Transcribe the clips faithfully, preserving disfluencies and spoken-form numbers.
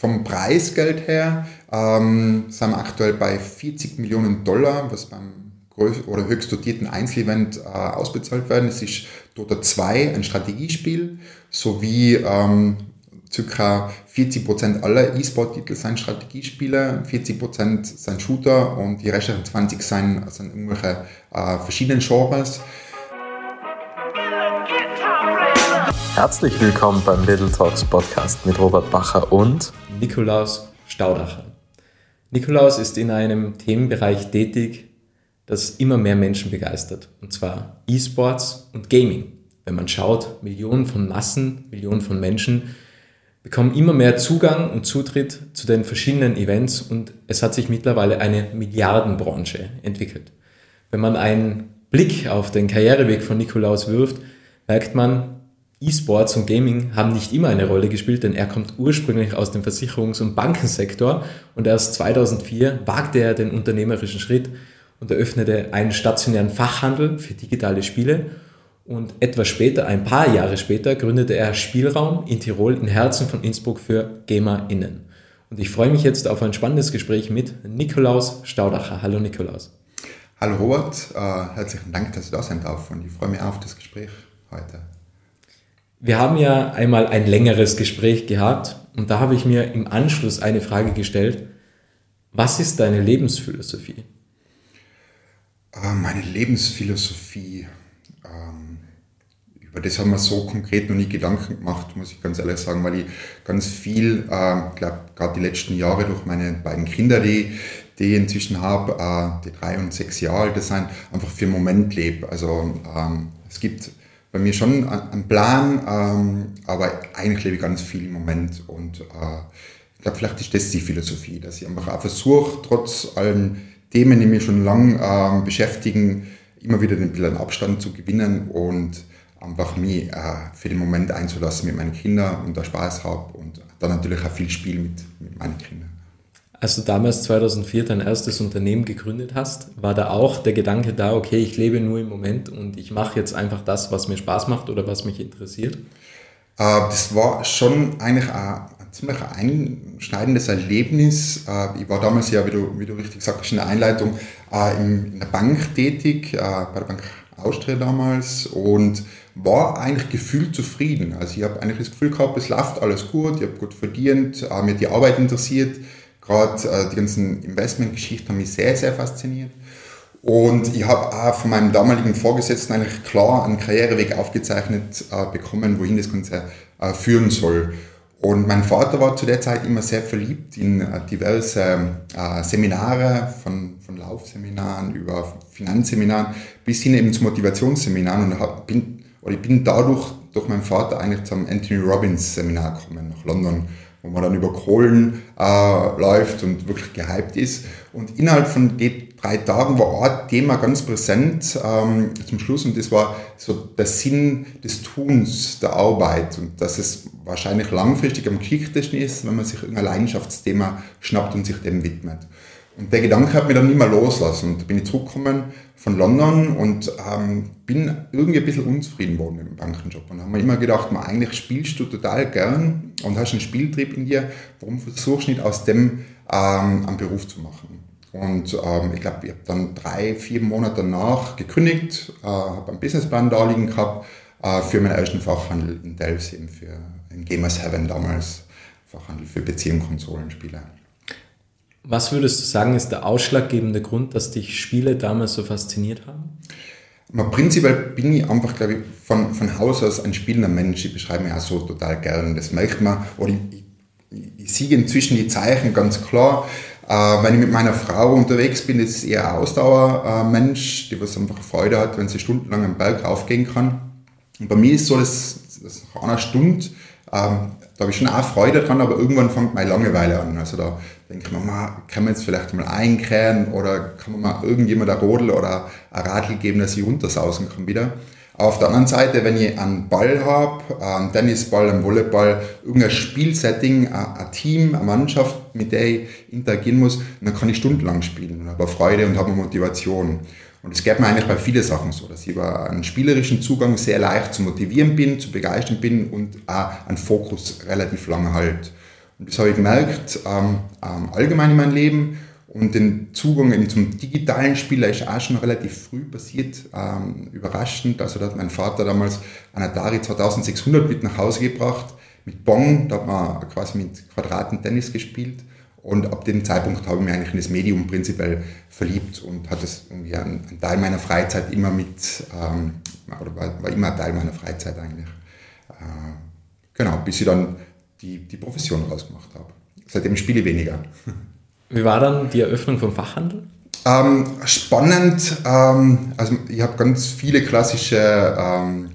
Vom Preisgeld her ähm, sind wir aktuell bei vierzig Millionen Dollar, was beim größten oder höchst dotierten Einzelevent äh, ausbezahlt werden. Es ist Dota zwei, ein Strategiespiel, sowie ähm, ca. vierzig Prozent aller E-Sport-Titel sind Strategiespiele, vierzig Prozent sind Shooter und die restlichen zwanzig Prozent sind, sind irgendwelche äh, verschiedenen Genres. Herzlich willkommen beim Little Talks Podcast mit Robert Pacher und Nikolaus Staudacher. Nikolaus ist in einem Themenbereich tätig, das immer mehr Menschen begeistert, und zwar E-Sports und Gaming. Wenn man schaut, Millionen von Massen, Millionen von Menschen bekommen immer mehr Zugang und Zutritt zu den verschiedenen Events, und es hat sich mittlerweile eine Milliardenbranche entwickelt. Wenn man einen Blick auf den Karriereweg von Nikolaus wirft, merkt man, E-Sports und Gaming haben nicht immer eine Rolle gespielt, denn er kommt ursprünglich aus dem Versicherungs- und Bankensektor, und erst zweitausendvier wagte er den unternehmerischen Schritt und eröffnete einen stationären Fachhandel für digitale Spiele, und etwas später, ein paar Jahre später, gründete er Spielraum in Tirol im Herzen von Innsbruck für GamerInnen. Und ich freue mich jetzt auf ein spannendes Gespräch mit Nikolaus Staudacher. Hallo Nikolaus. Hallo Robert, uh, herzlichen Dank, dass ich da sein darf, und ich freue mich auf das Gespräch heute. Wir haben ja einmal ein längeres Gespräch gehabt, und da habe ich mir im Anschluss eine Frage gestellt. Was ist deine Lebensphilosophie? Meine Lebensphilosophie, über das haben wir so konkret noch nie Gedanken gemacht, muss ich ganz ehrlich sagen, weil ich ganz viel, ich glaube, gerade die letzten Jahre durch meine beiden Kinder, die die ich inzwischen habe, die drei und sechs Jahre alt sind, einfach für den Moment lebe. Also es gibt bei mir schon ein Plan, ähm, aber eigentlich lebe ich ganz viel im Moment, und äh, ich glaube, vielleicht ist das die Philosophie, dass ich einfach auch versuche, trotz allen Themen, die mich schon lange ähm, beschäftigen, immer wieder den bisschen Abstand zu gewinnen und einfach mich äh, für den Moment einzulassen mit meinen Kindern und da Spaß habe und dann natürlich auch viel Spiel mit, mit meinen Kindern. Als du damals zweitausendvier dein erstes Unternehmen gegründet hast, war da auch der Gedanke da, okay, ich lebe nur im Moment und ich mache jetzt einfach das, was mir Spaß macht oder was mich interessiert? Das war schon eigentlich ein ziemlich einschneidendes Erlebnis. Ich war damals ja, wie du, wie du richtig gesagt hast, in der Einleitung in der Bank tätig, bei der Bank Austria damals, und war eigentlich gefühlt zufrieden. Also ich habe eigentlich das Gefühl gehabt, es läuft alles gut, ich habe gut verdient, mir die Arbeit interessiert. Gerade äh, die ganzen Investmentgeschichten haben mich sehr, sehr fasziniert. Und ich habe auch von meinem damaligen Vorgesetzten eigentlich klar einen Karriereweg aufgezeichnet äh, bekommen, wohin das Ganze äh, führen soll. Und mein Vater war zu der Zeit immer sehr verliebt in äh, diverse äh, Seminare, von, von Laufseminaren über Finanzseminaren bis hin eben zu Motivationsseminaren. Und hab, bin, oder ich bin dadurch, durch meinen Vater, eigentlich zum Anthony Robbins Seminar gekommen nach London, wo man dann über Kohlen äh, läuft und wirklich gehypt ist. Und innerhalb von den drei Tagen war ein Thema ganz präsent ähm, zum Schluss, und das war so der Sinn des Tuns, der Arbeit, und dass es wahrscheinlich langfristig am geschicktesten ist, wenn man sich irgendein Leidenschaftsthema schnappt und sich dem widmet. Und der Gedanke hat mich dann nicht mehr loslassen, und da bin ich zurückgekommen von London und ähm, bin irgendwie ein bisschen unzufrieden worden mit dem Bankenjob und habe mir immer gedacht, man, eigentlich spielst du total gern und hast einen Spieltrieb in dir, warum versuchst du nicht aus dem ähm, einen Beruf zu machen? Und ähm, ich glaube, ich habe dann drei, vier Monate danach gekündigt, äh, habe einen Businessplan da liegen gehabt äh, für meinen ersten Fachhandel in Telfs, eben für in Gamers Heaven damals, Fachhandel für P C und Konsolenspieler. Was würdest du sagen, ist der ausschlaggebende Grund, dass dich Spiele damals so fasziniert haben? Prinzipiell bin ich einfach, glaube ich, von, von Haus aus ein spielender Mensch. Ich beschreibe mich auch so total gern. Das merkt man. Oder ich, ich, ich sehe inzwischen die Zeichen ganz klar. Äh, wenn ich mit meiner Frau unterwegs bin, das ist eher ein Ausdauermensch, die was einfach Freude hat, wenn sie stundenlang am Berg raufgehen kann. Und bei mir ist so, dass, dass nach einer Stunde Ähm, da habe ich schon auch Freude dran, aber irgendwann fängt meine Langeweile an. Also da denke ich mir, man, kann man jetzt vielleicht mal einkehren oder kann man mal irgendjemand ein Rodel oder ein Radl geben, dass ich runtersausen kann wieder. Aber auf der anderen Seite, wenn ich einen Ball habe, einen Tennisball, einen Volleyball, irgendein Spielsetting, ein Team, eine Mannschaft, mit der ich interagieren muss, dann kann ich stundenlang spielen und habe Freude und habe Motivation. Und es geht mir eigentlich bei vielen Sachen so, dass ich über einen spielerischen Zugang sehr leicht zu motivieren bin, zu begeistern bin und auch einen Fokus relativ lange halt. Und das habe ich gemerkt, ähm, allgemein in meinem Leben. Und den Zugang eben zum digitalen Spieler ist auch schon relativ früh passiert, ähm, überraschend. Also da hat mein Vater damals einen Atari zweitausendsechshundert mit nach Hause gebracht, mit Pong, da hat man quasi mit Quadraten Tennis gespielt. Und ab dem Zeitpunkt habe ich mich eigentlich in das Medium prinzipiell verliebt und hat das irgendwie einen, einen Teil meiner Freizeit immer mit, ähm, oder war, war immer ein Teil meiner Freizeit eigentlich. Äh, genau, bis ich dann die, die Profession rausgemacht habe. Seitdem spiele ich weniger. Wie war dann die Eröffnung vom Fachhandel? Ähm, spannend. Ähm, also ich habe ganz viele klassische ähm,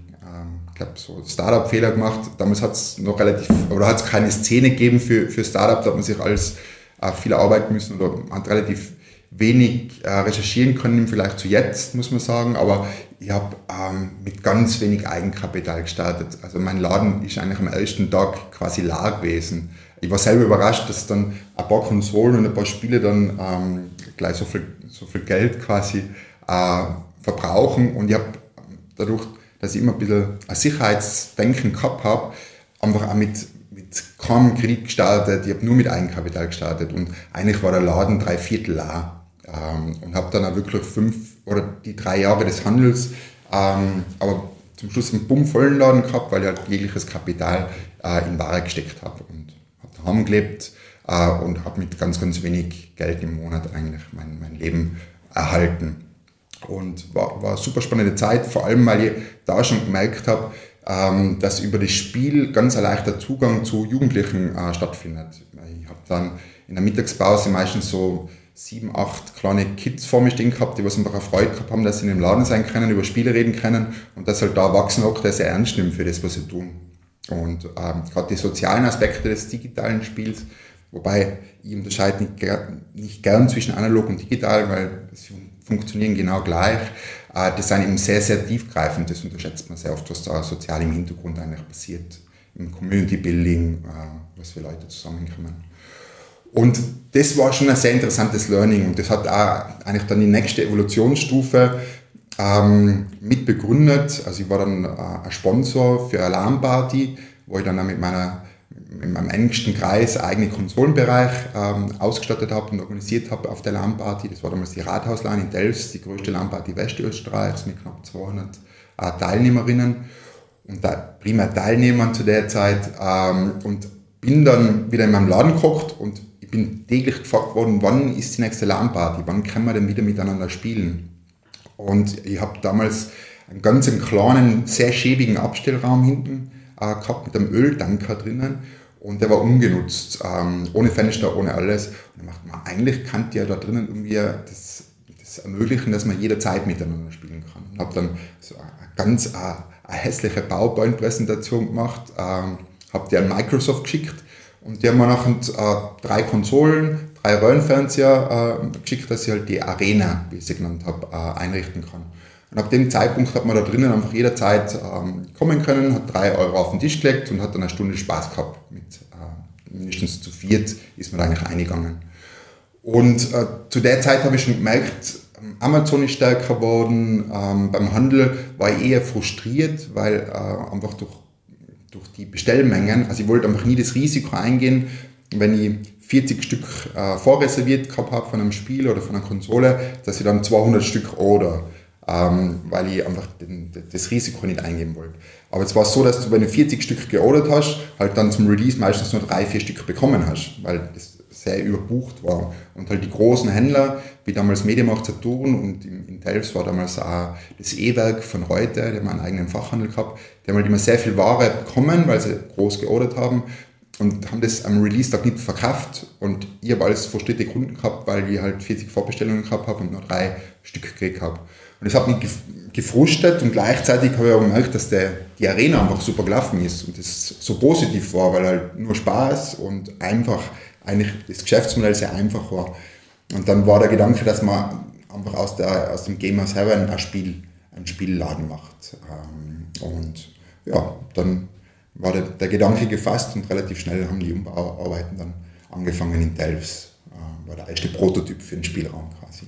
ich glaube, so Startup-Fehler gemacht. Damals hat es noch relativ, oder hat es keine Szene gegeben für, für Startup, da hat man sich alles äh, viel arbeiten müssen oder hat relativ wenig äh, recherchieren können, vielleicht zu jetzt, muss man sagen. Aber ich habe ähm, mit ganz wenig Eigenkapital gestartet. Also mein Laden ist eigentlich am ersten Tag quasi leer gewesen. Ich war selber überrascht, dass dann ein paar Konsolen und ein paar Spiele dann ähm, gleich so viel, so viel Geld quasi äh, verbrauchen. Und ich habe dadurch, dass ich immer ein bisschen ein Sicherheitsdenken gehabt habe, einfach auch mit, mit kaum Kredit gestartet. Ich habe nur mit Eigenkapital gestartet. Und eigentlich war der Laden drei Viertel leer. Ähm, und habe dann auch wirklich fünf oder die drei Jahre des Handels, ähm, aber zum Schluss einen bummvollen Laden gehabt, weil ich halt jegliches Kapital äh, in Ware gesteckt habe. Und habe daheim gelebt äh, und habe mit ganz, ganz wenig Geld im Monat eigentlich mein, mein Leben erhalten. Und war, war eine super spannende Zeit, vor allem weil ich da schon gemerkt habe, ähm, dass über das Spiel ganz ein leichter Zugang zu Jugendlichen äh, stattfindet. Ich habe dann in der Mittagspause meistens so sieben, acht kleine Kids vor mir stehen gehabt, die was einfach eine Freude gehabt haben, dass sie in dem Laden sein können, über Spiele reden können und dass halt da Erwachsene auch sehr ernst nehmen für das, was sie tun. Und ähm, gerade die sozialen Aspekte des digitalen Spiels, wobei ich unterscheide nicht, ger- nicht gern zwischen analog und digital, weil es funktionieren genau gleich. Das sind eben sehr, sehr tiefgreifend. Das unterschätzt man sehr oft, was da sozial im Hintergrund eigentlich passiert. Im Community Building, was für Leute zusammenkommen. Und das war schon ein sehr interessantes Learning. Und das hat auch eigentlich dann die nächste Evolutionsstufe mitbegründet. Also ich war dann ein Sponsor für Alarmparty, wo ich dann auch mit meiner in meinem engsten Kreis eigenen Konsolenbereich ähm, ausgestattet habe und organisiert habe auf der LAN-Party. Das war damals die Rathauslahn in Telfs, die größte LAN-Party Westösterreichs mit knapp zweihundert äh, Teilnehmerinnen und da, primär Teilnehmern zu der Zeit. Ähm, und bin dann wieder in meinem Laden gekocht und ich bin täglich gefragt worden, wann ist die nächste LAN-Party, wann können wir denn wieder miteinander spielen? Und ich habe damals einen ganz kleinen, sehr schäbigen Abstellraum hinten äh, gehabt mit einem Öltanker drinnen. Und der war ungenutzt, ähm, ohne Fenster, ohne alles. Und dann macht man, eigentlich kann ja da drinnen irgendwie das, das ermöglichen, dass man jederzeit miteinander spielen kann. Und habe dann so eine ganz eine, eine hässliche PowerPoint-Präsentation gemacht, ähm, habe die an Microsoft geschickt und die haben mir nachher äh, drei Konsolen, drei Röhrenfernseher äh, geschickt, dass ich halt die Arena, wie ich sie genannt habe, äh, einrichten kann. Und ab dem Zeitpunkt hat man da drinnen einfach jederzeit ähm, kommen können, hat drei Euro auf den Tisch gelegt und hat dann eine Stunde Spaß gehabt. Mit äh, mindestens zu viert ist man da eigentlich eingegangen. Und äh, zu der Zeit habe ich schon gemerkt, Amazon ist stärker geworden. Ähm, beim Handel war ich eher frustriert, weil äh, einfach durch, durch die Bestellmengen, also ich wollte einfach nie das Risiko eingehen, wenn ich vierzig Stück äh, vorreserviert gehabt habe von einem Spiel oder von einer Konsole, dass ich dann zweihundert Stück order. Ähm, weil ich einfach den, das Risiko nicht eingeben wollte. Aber es war so, dass du, wenn du vierzig Stück geordert hast, halt dann zum Release meistens nur drei, vier Stück bekommen hast, weil das sehr überbucht war. Und halt die großen Händler, wie damals Mediamarkt, Saturn und in, in Telfs war damals auch das E-Werk von heute, die haben einen eigenen Fachhandel gehabt, die haben halt immer sehr viel Ware bekommen, weil sie groß geordert haben und haben das am Release-Tag nicht verkauft. Und ich habe alles frustrierte Kunden gehabt, weil ich halt vierzig Vorbestellungen gehabt habe und nur drei Stück gekriegt habe. Und das hat mich gefrustet und gleichzeitig habe ich auch gemerkt, dass der, die Arena einfach super gelaufen ist und das so positiv war, weil halt nur Spaß und einfach, eigentlich das Geschäftsmodell sehr einfach war. Und dann war der Gedanke, dass man einfach aus, der, aus dem Gamers Heaven ein Spiel, einen Spielladen macht. Und ja, dann war der, der Gedanke gefasst und relativ schnell haben die Umbauarbeiten dann angefangen in Telfs. War der erste Prototyp für den Spielraum quasi.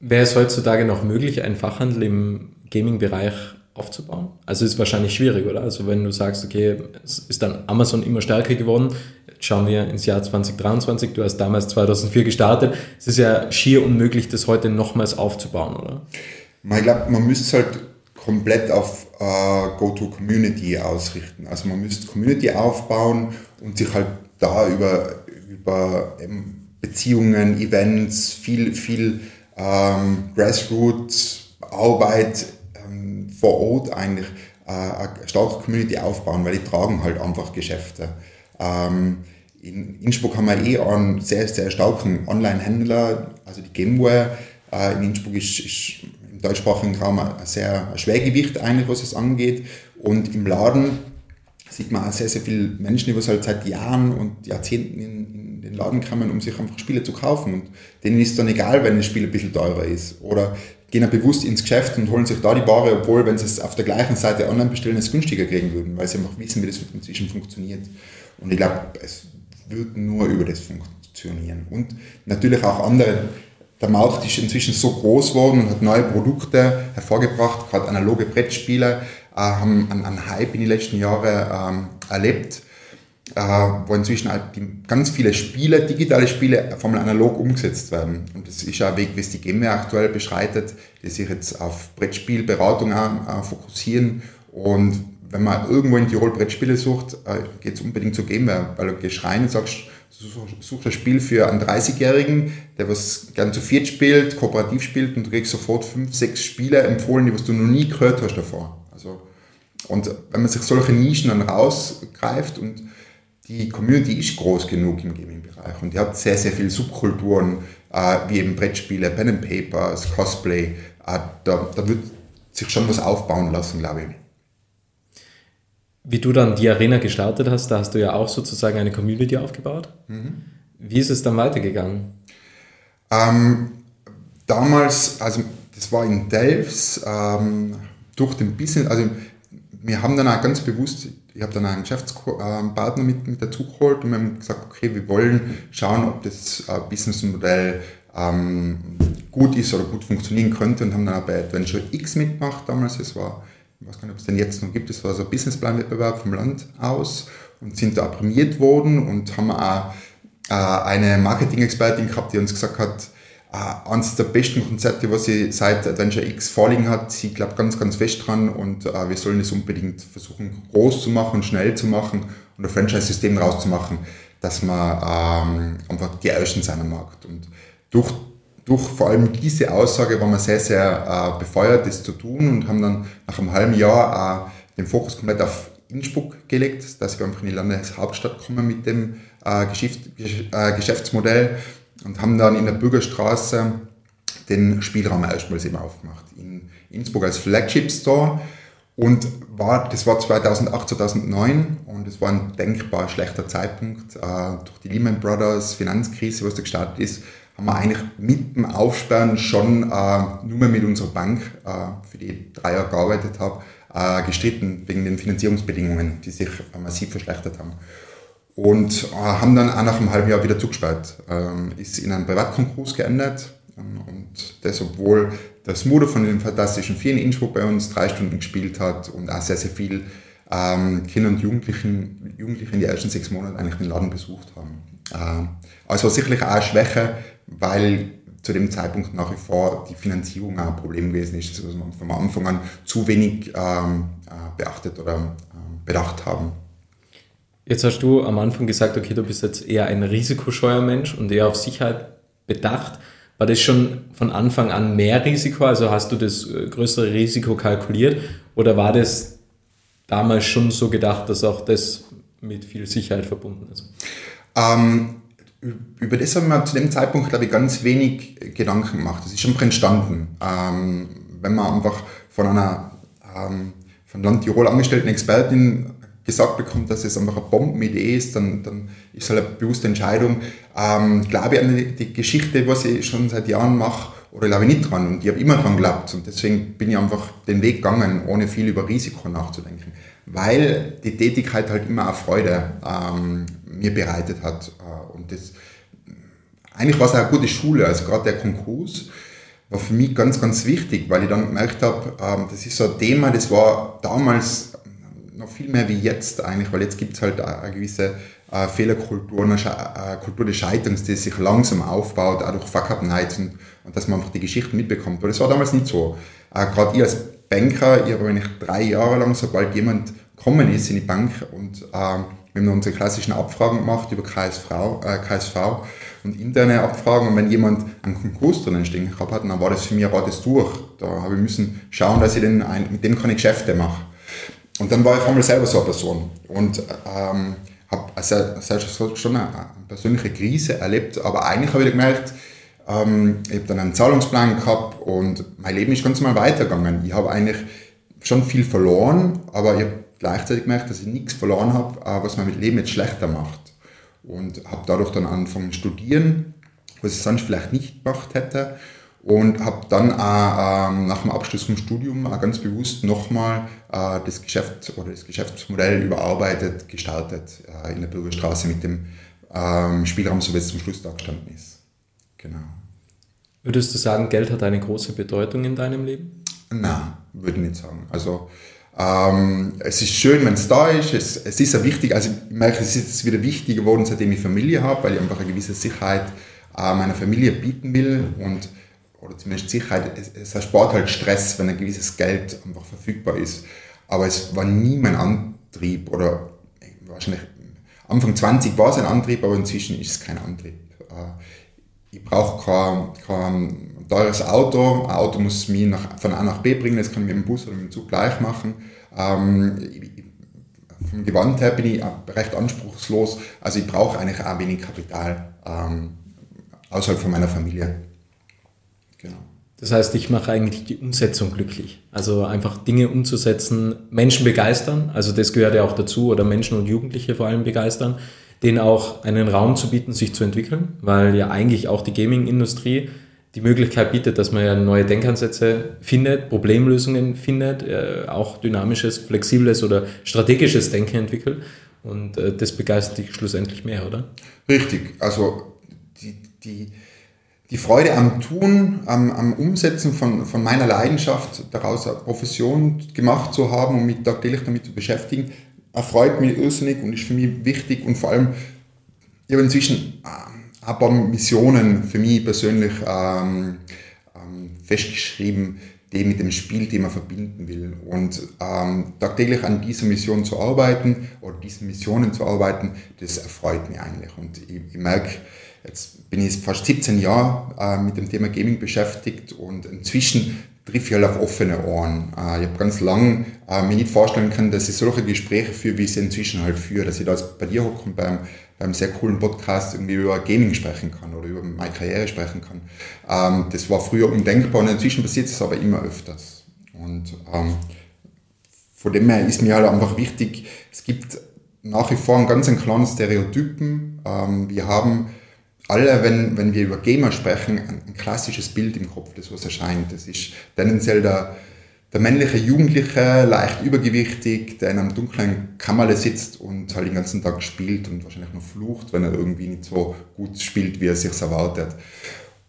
Wäre es heutzutage noch möglich, einen Fachhandel im Gaming-Bereich aufzubauen? Also ist wahrscheinlich schwierig, oder? Also wenn du sagst, okay, es ist dann Amazon immer stärker geworden, jetzt schauen wir ins Jahr zwanzig dreiundzwanzig, du hast damals zweitausendvier gestartet, es ist ja schier unmöglich, das heute nochmals aufzubauen, oder? Ich glaube, man müsste es halt komplett auf äh, Go-To-Community ausrichten. Also man müsste Community aufbauen und sich halt da über, über ähm, Beziehungen, Events, viel, viel ähm, Grassroots-Arbeit ähm, vor Ort eigentlich äh, eine starke Community aufbauen, weil die tragen halt einfach Geschäfte. Ähm, in Innsbruck haben wir eh einen sehr, sehr starken Online-Händler, also die Gameware. Äh, in Innsbruck ist, ist im deutschsprachigen Raum ein sehr ein Schwergewicht eigentlich, was es angeht. Und im Laden sieht man auch sehr, sehr viele Menschen, die was halt seit Jahren und Jahrzehnten in, in den Laden kommen, um sich einfach Spiele zu kaufen, und denen ist dann egal, wenn das Spiel ein bisschen teurer ist, oder gehen ja bewusst ins Geschäft und holen sich da die Ware, obwohl, wenn sie es auf der gleichen Seite online bestellen, es günstiger kriegen würden, weil sie einfach wissen, wie das inzwischen funktioniert. Und ich glaube, es wird nur über das funktionieren. Und natürlich auch andere, der Markt ist inzwischen so groß geworden und hat neue Produkte hervorgebracht, gerade analoge Brettspiele äh, haben einen, einen Hype in den letzten Jahren ähm, erlebt, Uh, wo inzwischen halt die, ganz viele Spiele, digitale Spiele, auf einmal analog umgesetzt werden. Und das ist ja ein Weg, wie es die Gamer aktuell beschreitet, die sich jetzt auf Brettspielberatung uh, fokussieren. Und wenn man irgendwo in Tirol Brettspiele sucht, uh, geht es unbedingt zur Gamer, weil du gehst rein und sagst, such ein Spiel für einen dreißigjährigen, der was gern zu viert spielt, kooperativ spielt, und du kriegst sofort fünf, sechs Spiele empfohlen, die was du noch nie gehört hast davor. Also, und wenn man sich solche Nischen dann rausgreift, und die Community ist groß genug im Gaming-Bereich, und die hat sehr, sehr viele Subkulturen, äh, wie eben Brettspiele, Pen and Paper, das Cosplay. Äh, da, da wird sich schon was aufbauen lassen, glaube ich. Wie du dann die Arena gestartet hast, da hast du ja auch sozusagen eine Community aufgebaut. Mhm. Wie ist es dann weitergegangen? Ähm, damals, also das war in Telfs, ähm, durch den Business, also wir haben dann auch ganz bewusst, ich habe dann einen Geschäftspartner mit, mit dazu geholt, und wir haben gesagt, okay, wir wollen schauen, ob das Businessmodell ähm, gut ist oder gut funktionieren könnte, und haben dann auch bei Adventure X mitgemacht damals. Es war, ich weiß gar nicht, ob es den jetzt noch gibt, es war so ein Businessplan-Wettbewerb vom Land aus, und sind da prämiert worden, und haben auch äh, eine Marketing-Expertin gehabt, die uns gesagt hat, äh, eines der besten Konzepte, was sie seit Adventure X vorliegen hat, sie glaubt ganz, ganz fest dran, und äh, wir sollen es unbedingt versuchen, groß zu machen, schnell zu machen und ein Franchise-System draus zu machen, dass man ähm, einfach die Ersten sein am Markt. Und durch, durch vor allem diese Aussage waren wir sehr, sehr äh, befeuert, das zu tun, und haben dann nach einem halben Jahr äh, den Fokus komplett auf Innsbruck gelegt, dass wir einfach in die Landeshauptstadt kommen mit dem äh, Geschäft, äh, Geschäftsmodell. Und haben dann in der Bürgerstraße den Spielraum erstmals eben aufgemacht. In Innsbruck als Flagship Store. Und war, das war zweitausendacht, zweitausendneun. Und es war ein denkbar schlechter Zeitpunkt. Äh, durch die Lehman Brothers Finanzkrise, was da gestartet ist, haben wir eigentlich mit dem Aufsperren schon äh, nur mehr mit unserer Bank, äh, für die ich drei Jahre gearbeitet habe, äh, gestritten wegen den Finanzierungsbedingungen, die sich massiv verschlechtert haben. Und äh, haben dann auch nach einem halben Jahr wieder zugesperrt. Ähm, ist in einen Privatkonkurs geendet. Ähm, und das, obwohl der Smudo von den Fantastischen Vier in Innsbruck bei uns drei Stunden gespielt hat und auch sehr, sehr viel ähm, Kinder und Jugendlichen, Jugendlichen in den ersten sechs Monaten eigentlich den Laden besucht haben. Ähm, also sicherlich auch eine Schwäche, weil zu dem Zeitpunkt nach wie vor die Finanzierung auch ein Problem gewesen ist, was wir von Anfang an zu wenig ähm, beachtet oder ähm, bedacht haben. Jetzt hast du am Anfang gesagt, okay, du bist jetzt eher ein risikoscheuer Mensch und eher auf Sicherheit bedacht. War das schon von Anfang an mehr Risiko? Also hast du das größere Risiko kalkuliert, oder war das damals schon so gedacht, dass auch das mit viel Sicherheit verbunden ist? Ähm, über das haben wir zu dem Zeitpunkt, glaube ich, ganz wenig Gedanken gemacht. Das ist schon entstanden. Ähm, wenn man einfach von einer ähm, von Land Tirol angestellten Expertin gesagt bekommt, dass es einfach eine Bombenidee ist, dann, dann ist halt eine bewusste Entscheidung. Ähm, glaube ich an die, die Geschichte, was ich schon seit Jahren mache, oder glaube ich nicht dran? Und ich habe immer dran geglaubt, und deswegen bin ich einfach den Weg gegangen, ohne viel über Risiko nachzudenken, weil die Tätigkeit halt immer auch Freude ähm, mir bereitet hat. Und das, eigentlich war es auch eine gute Schule, also gerade der Konkurs, war für mich ganz, ganz wichtig, weil ich dann gemerkt habe, ähm, das ist so ein Thema, das war damals noch viel mehr wie jetzt eigentlich, weil jetzt gibt es halt eine gewisse äh, Fehlerkultur, eine äh, Kultur des Scheiterns, die sich langsam aufbaut, auch durch Fuck-Up-Nights und, und dass man einfach die Geschichten mitbekommt. Aber das war damals nicht so. Äh, Gerade ich als Banker, ich habe eigentlich drei Jahre lang, sobald jemand gekommen ist in die Bank und äh, wir haben dann unsere klassischen Abfragen gemacht über K S V, äh, K S V und interne Abfragen. Und wenn jemand einen Konkurs drinnen stehen gehabt hat, dann war das für mich war das durch. Da habe ich müssen schauen, dass ich den ein, mit dem keine Geschäfte mache. Und dann war ich einmal selber so eine Person und ähm, habe also schon eine, eine persönliche Krise erlebt. Aber eigentlich habe ich gemerkt, ähm, ich habe dann einen Zahlungsplan gehabt und mein Leben ist ganz normal weitergegangen. Ich habe eigentlich schon viel verloren, aber ich habe gleichzeitig gemerkt, dass ich nichts verloren habe, was mein Leben jetzt schlechter macht. Und habe dadurch dann angefangen zu studieren, was ich sonst vielleicht nicht gemacht hätte. Und habe dann auch, ähm, nach dem Abschluss vom Studium auch ganz bewusst nochmal äh, das Geschäft oder das Geschäftsmodell überarbeitet, gestartet äh, in der Bürgerstraße mit dem ähm, Spielraum, so wie es zum Schluss da gestanden ist. Genau. Würdest du sagen, Geld hat eine große Bedeutung in deinem Leben? Nein, würde ich nicht sagen. Also Ähm, es ist schön, wenn es da ist, es, es ist ja wichtig, also ich merke, es ist jetzt wieder wichtig geworden, seitdem ich Familie habe, weil ich einfach eine gewisse Sicherheit äh, meiner Familie bieten will und, oder zumindest Sicherheit, es, es erspart halt Stress, wenn ein gewisses Geld einfach verfügbar ist, aber es war nie mein Antrieb oder wahrscheinlich Anfang zwanzig war es ein Antrieb, aber inzwischen ist es kein Antrieb. Äh, ich brauche kein, kein teures Auto, ein Auto muss mich nach, von A nach B bringen, das kann ich mit dem Bus oder mit dem Zug gleich machen. Ähm, ich, vom Gewand her bin ich recht anspruchslos, also ich brauche eigentlich auch wenig Kapital ähm, außerhalb von meiner Familie. Genau. Das heißt, ich mache eigentlich die Umsetzung glücklich, also einfach Dinge umzusetzen, Menschen begeistern, also das gehört ja auch dazu, oder Menschen und Jugendliche vor allem begeistern, denen auch einen Raum zu bieten, sich zu entwickeln, weil ja eigentlich auch die Gaming-Industrie die Möglichkeit bietet, dass man ja neue Denkansätze findet, Problemlösungen findet, äh, auch dynamisches, flexibles oder strategisches Denken entwickelt. Und äh, das begeistert dich schlussendlich mehr, oder? Richtig. Also die, die, die Freude am Tun, am, am Umsetzen von, von meiner Leidenschaft, daraus eine Profession gemacht zu haben und mich tagtäglich damit zu beschäftigen, erfreut mich irrsinnig und ist für mich wichtig. Und vor allem, ich habe inzwischen ein paar Missionen für mich persönlich ähm, ähm, festgeschrieben, die ich mit dem Spielthema verbinden will. Und ähm, tagtäglich an dieser Mission zu arbeiten oder diesen Missionen zu arbeiten, das erfreut mich eigentlich. Und ich, ich merke, jetzt bin ich fast siebzehn Jahre äh, mit dem Thema Gaming beschäftigt und inzwischen triffe ich halt auf offene Ohren. Äh, ich habe ganz lange äh, mir nicht vorstellen können, dass ich solche Gespräche führe, wie ich sie inzwischen halt führe, dass ich da jetzt bei dir hocke beim beim sehr coolen Podcast irgendwie über Gaming sprechen kann oder über meine Karriere sprechen kann. Ähm, das war früher undenkbar und inzwischen passiert es aber immer öfters. Und ähm, von dem her ist mir halt einfach wichtig, es gibt nach wie vor einen ganz einen klaren Stereotypen. Ähm, wir haben alle, wenn, wenn wir über Gamer sprechen, ein, ein klassisches Bild im Kopf, das was erscheint. Das ist tendenziell der Der männliche Jugendliche, leicht übergewichtig, der in einem dunklen Kammerle sitzt und halt den ganzen Tag spielt und wahrscheinlich noch flucht, wenn er irgendwie nicht so gut spielt, wie er sich erwartet.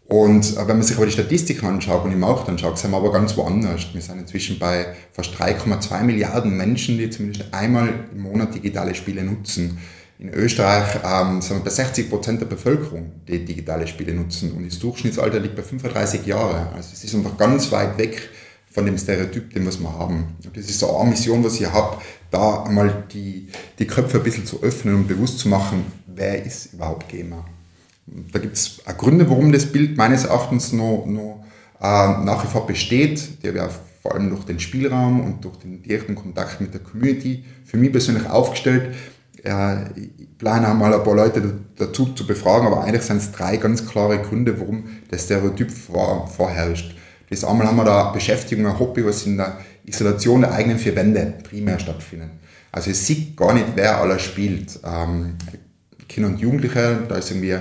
Und wenn man sich aber die Statistik anschaut und im auch dann schaut, sind wir aber ganz woanders. Wir sind inzwischen bei fast drei Komma zwei Milliarden Menschen, die zumindest einmal im Monat digitale Spiele nutzen. In Österreich ähm, sind wir bei sechzig Prozent der Bevölkerung, die digitale Spiele nutzen. Und das Durchschnittsalter liegt bei fünfunddreißig Jahre. Also es ist einfach ganz weit weg von dem Stereotyp, den was wir haben. Und das ist so eine Mission, was ich habe, da einmal die, die Köpfe ein bisschen zu öffnen und bewusst zu machen, wer ist überhaupt Gamer. Und da gibt es Gründe, warum das Bild meines Erachtens noch, noch äh, nach wie vor besteht, der wäre vor allem durch den Spielraum und durch den direkten Kontakt mit der Community für mich persönlich aufgestellt. Äh, ich plane einmal ein paar Leute dazu zu befragen, aber eigentlich sind es drei ganz klare Gründe, warum der Stereotyp vor, vorherrscht. Das einmal haben wir da Beschäftigung, ein Hobby, was in der Isolation der eigenen vier Wände primär stattfindet. Also es sieht gar nicht, wer alles spielt. Ähm, Kinder und Jugendliche, da ist irgendwie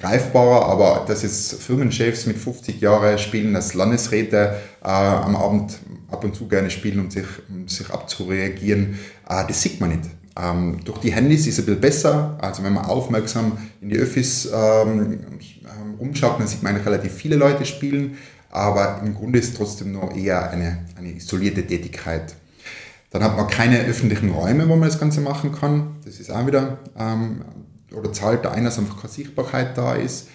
greifbarer, aber dass jetzt Firmenchefs mit fünfzig Jahren spielen, dass Landesräte äh, am Abend ab und zu gerne spielen, um sich, um sich abzureagieren, äh, das sieht man nicht. Ähm, durch die Handys ist es ein bisschen besser, also wenn man aufmerksam in die Öffis ähm, umschaut, dann sieht man eigentlich relativ viele Leute spielen. aber im Grunde ist es trotzdem nur eher eine, eine isolierte Tätigkeit. Dann hat man keine öffentlichen Räume, wo man das Ganze machen kann. Das ist auch wieder, ähm, oder zahlt da einer, dass einfach keine Sichtbarkeit da ist.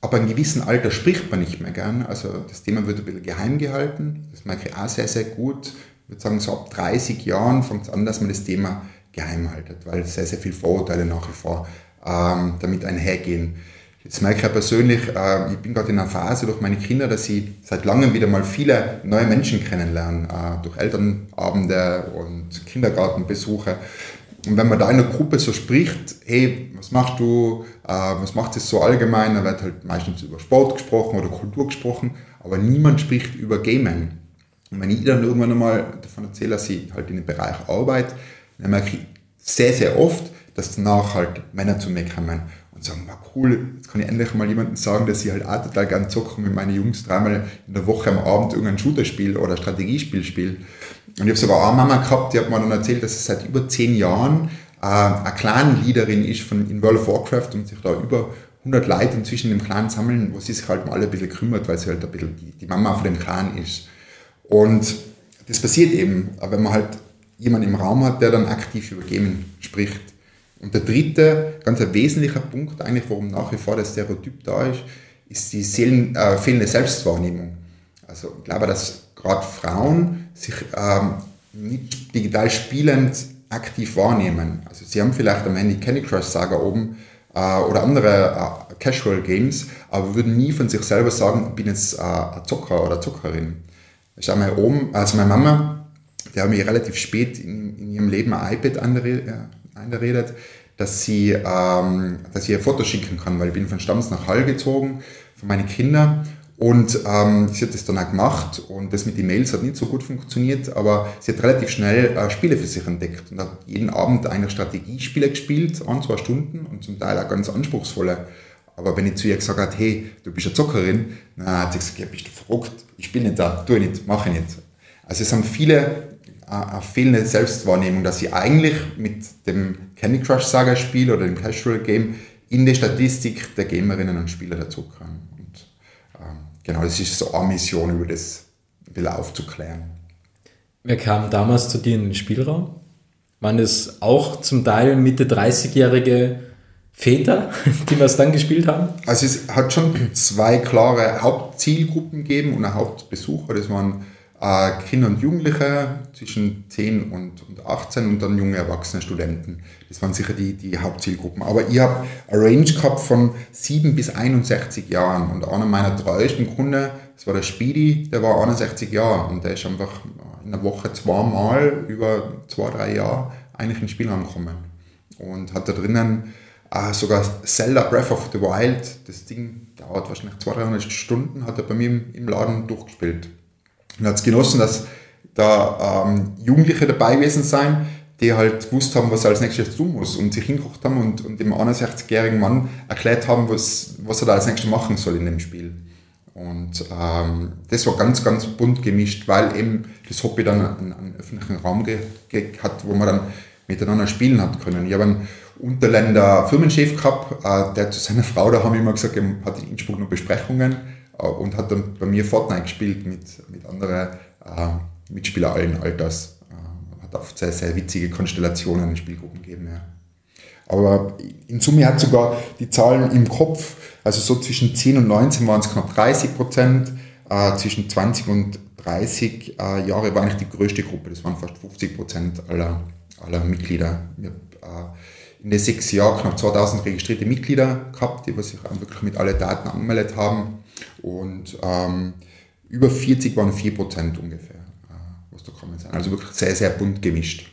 Aber in gewissem Alter spricht man nicht mehr gern. Also das Thema wird ein bisschen geheim gehalten. Das merke ich auch sehr, sehr gut. Ich würde sagen, so ab dreißig Jahren fängt es an, dass man das Thema geheim haltet, weil sehr, sehr viele Vorurteile nach wie vor ähm, damit einhergehen. Jetzt merke ich ja persönlich, äh, ich bin gerade in einer Phase durch meine Kinder, dass ich seit langem wieder mal viele neue Menschen kennenlernen, äh, durch Elternabende und Kindergartenbesuche. Und wenn man da in der Gruppe so spricht, hey, was machst du, äh, was macht es so allgemein, dann wird halt meistens über Sport gesprochen oder Kultur gesprochen, aber niemand spricht über Gamen. Und wenn ich dann irgendwann einmal davon erzähle, dass ich halt in dem Bereich arbeite, dann merke ich sehr, sehr oft, dass danach halt Männer zu mir kommen und sagen, wow, cool, jetzt kann ich endlich mal jemandem sagen, dass ich halt auch total gerne zocke und mit meinen Jungs dreimal in der Woche am Abend irgendein Shooter-Spiel oder Strategiespiel spiele. Und ich habe sogar eine Mama gehabt, die hat mir dann erzählt, dass sie seit über zehn Jahren äh, eine Clan-Leaderin ist von, in World of Warcraft und sich da über hundert Leute inzwischen im Clan sammeln, wo sie sich halt mal alle ein bisschen kümmert, weil sie halt ein bisschen die, die Mama von dem Clan ist. Und das passiert eben, wenn man halt jemanden im Raum hat, der dann aktiv über Gaming spricht. Und der dritte, ganz ein wesentlicher Punkt eigentlich, warum nach wie vor das Stereotyp da ist, ist die Seelen, äh, fehlende Selbstwahrnehmung. Also ich glaube, dass gerade Frauen sich ähm, nicht digital spielend aktiv wahrnehmen. Also sie haben vielleicht am Handy Candy Crush Saga oben äh, oder andere äh, Casual Games, aber würden nie von sich selber sagen, ich bin jetzt äh, ein Zocker oder Zockerin. Ich habe meine Oma, also meine Mama, die hat mir relativ spät in, in ihrem Leben ein iPad eingeredet, dass sie, ähm, dass ich ihr Fotos schicken kann, weil ich bin von Stamms nach Hall gezogen, für meine Kinder. Und ähm, sie hat das dann auch gemacht und das mit den Mails hat nicht so gut funktioniert, aber sie hat relativ schnell äh, Spiele für sich entdeckt und hat jeden Abend eine Strategiespiele gespielt, an zwei Stunden und zum Teil auch ganz anspruchsvolle. Aber wenn ich zu ihr gesagt habe, hey, du bist eine Zockerin, dann hat sie gesagt, ja, bist du verrückt, ich spiele nicht da, tue ich nicht, mache ich nicht. Also es haben viele eine fehlende Selbstwahrnehmung, dass sie eigentlich mit dem Candy Crush Saga Spiel oder dem Casual Game in die Statistik der Gamerinnen und Spieler dazukommen. Und ähm, genau, das ist so eine Mission, über das will aufzuklären. Wir kamen damals zu dir in den Spielraum. Waren das auch zum Teil Mitte dreißigjährige Väter, die was dann gespielt haben? Also es hat schon zwei klare Hauptzielgruppen gegeben und Hauptbesucher. Das waren äh, Kinder und Jugendliche zwischen zehn und, und achtzehn und dann junge erwachsene Studenten. Das waren sicher die, die Hauptzielgruppen. Aber ich habe eine Range gehabt von sieben bis einundsechzig Jahren. Und einer meiner treuesten Kunden, das war der Speedy, der war einundsechzig Jahre. Und der ist einfach in der Woche zweimal über zwei, drei Jahre eigentlich in den Spielraum gekommen. Und hat da drinnen Uh, sogar Zelda Breath of the Wild, das Ding dauert wahrscheinlich zweihundert Stunden, hat er bei mir im, im Laden durchgespielt. Und hat es genossen, dass da ähm, Jugendliche dabei gewesen sind, die halt gewusst haben, was er als nächstes tun muss und sich hingekocht haben und, und dem einundsechzigjährigen Mann erklärt haben, was, was er da als nächstes machen soll in dem Spiel. Und ähm, das war ganz, ganz bunt gemischt, weil eben das Hobby dann einen, einen öffentlichen Raum ge- ge- hat, wo man dann miteinander spielen hat können. Ich habe einen Unterländer Firmenchef gehabt, der zu seiner Frau, da haben wir immer gesagt, er hat in Innsbruck noch Besprechungen und hat dann bei mir Fortnite gespielt mit, mit anderen äh, Mitspielern allen Alters. Äh, hat oft sehr, sehr witzige Konstellationen in Spielgruppen gegeben. Ja. Aber in Summe hat sogar die Zahlen im Kopf, also so zwischen zehn und neunzehn waren es knapp dreißig Prozent, äh, zwischen zwanzig und dreißig äh, Jahre war eigentlich die größte Gruppe, das waren fast fünfzig Prozent aller, aller Mitglieder. Ich hab, äh, in den sechs Jahren knapp zweitausend registrierte Mitglieder gehabt, die sich wirklich mit allen Daten angemeldet haben. Und ähm, über vierzig waren vier Prozent ungefähr, äh, was da kommen sind. Also wirklich sehr, sehr bunt gemischt.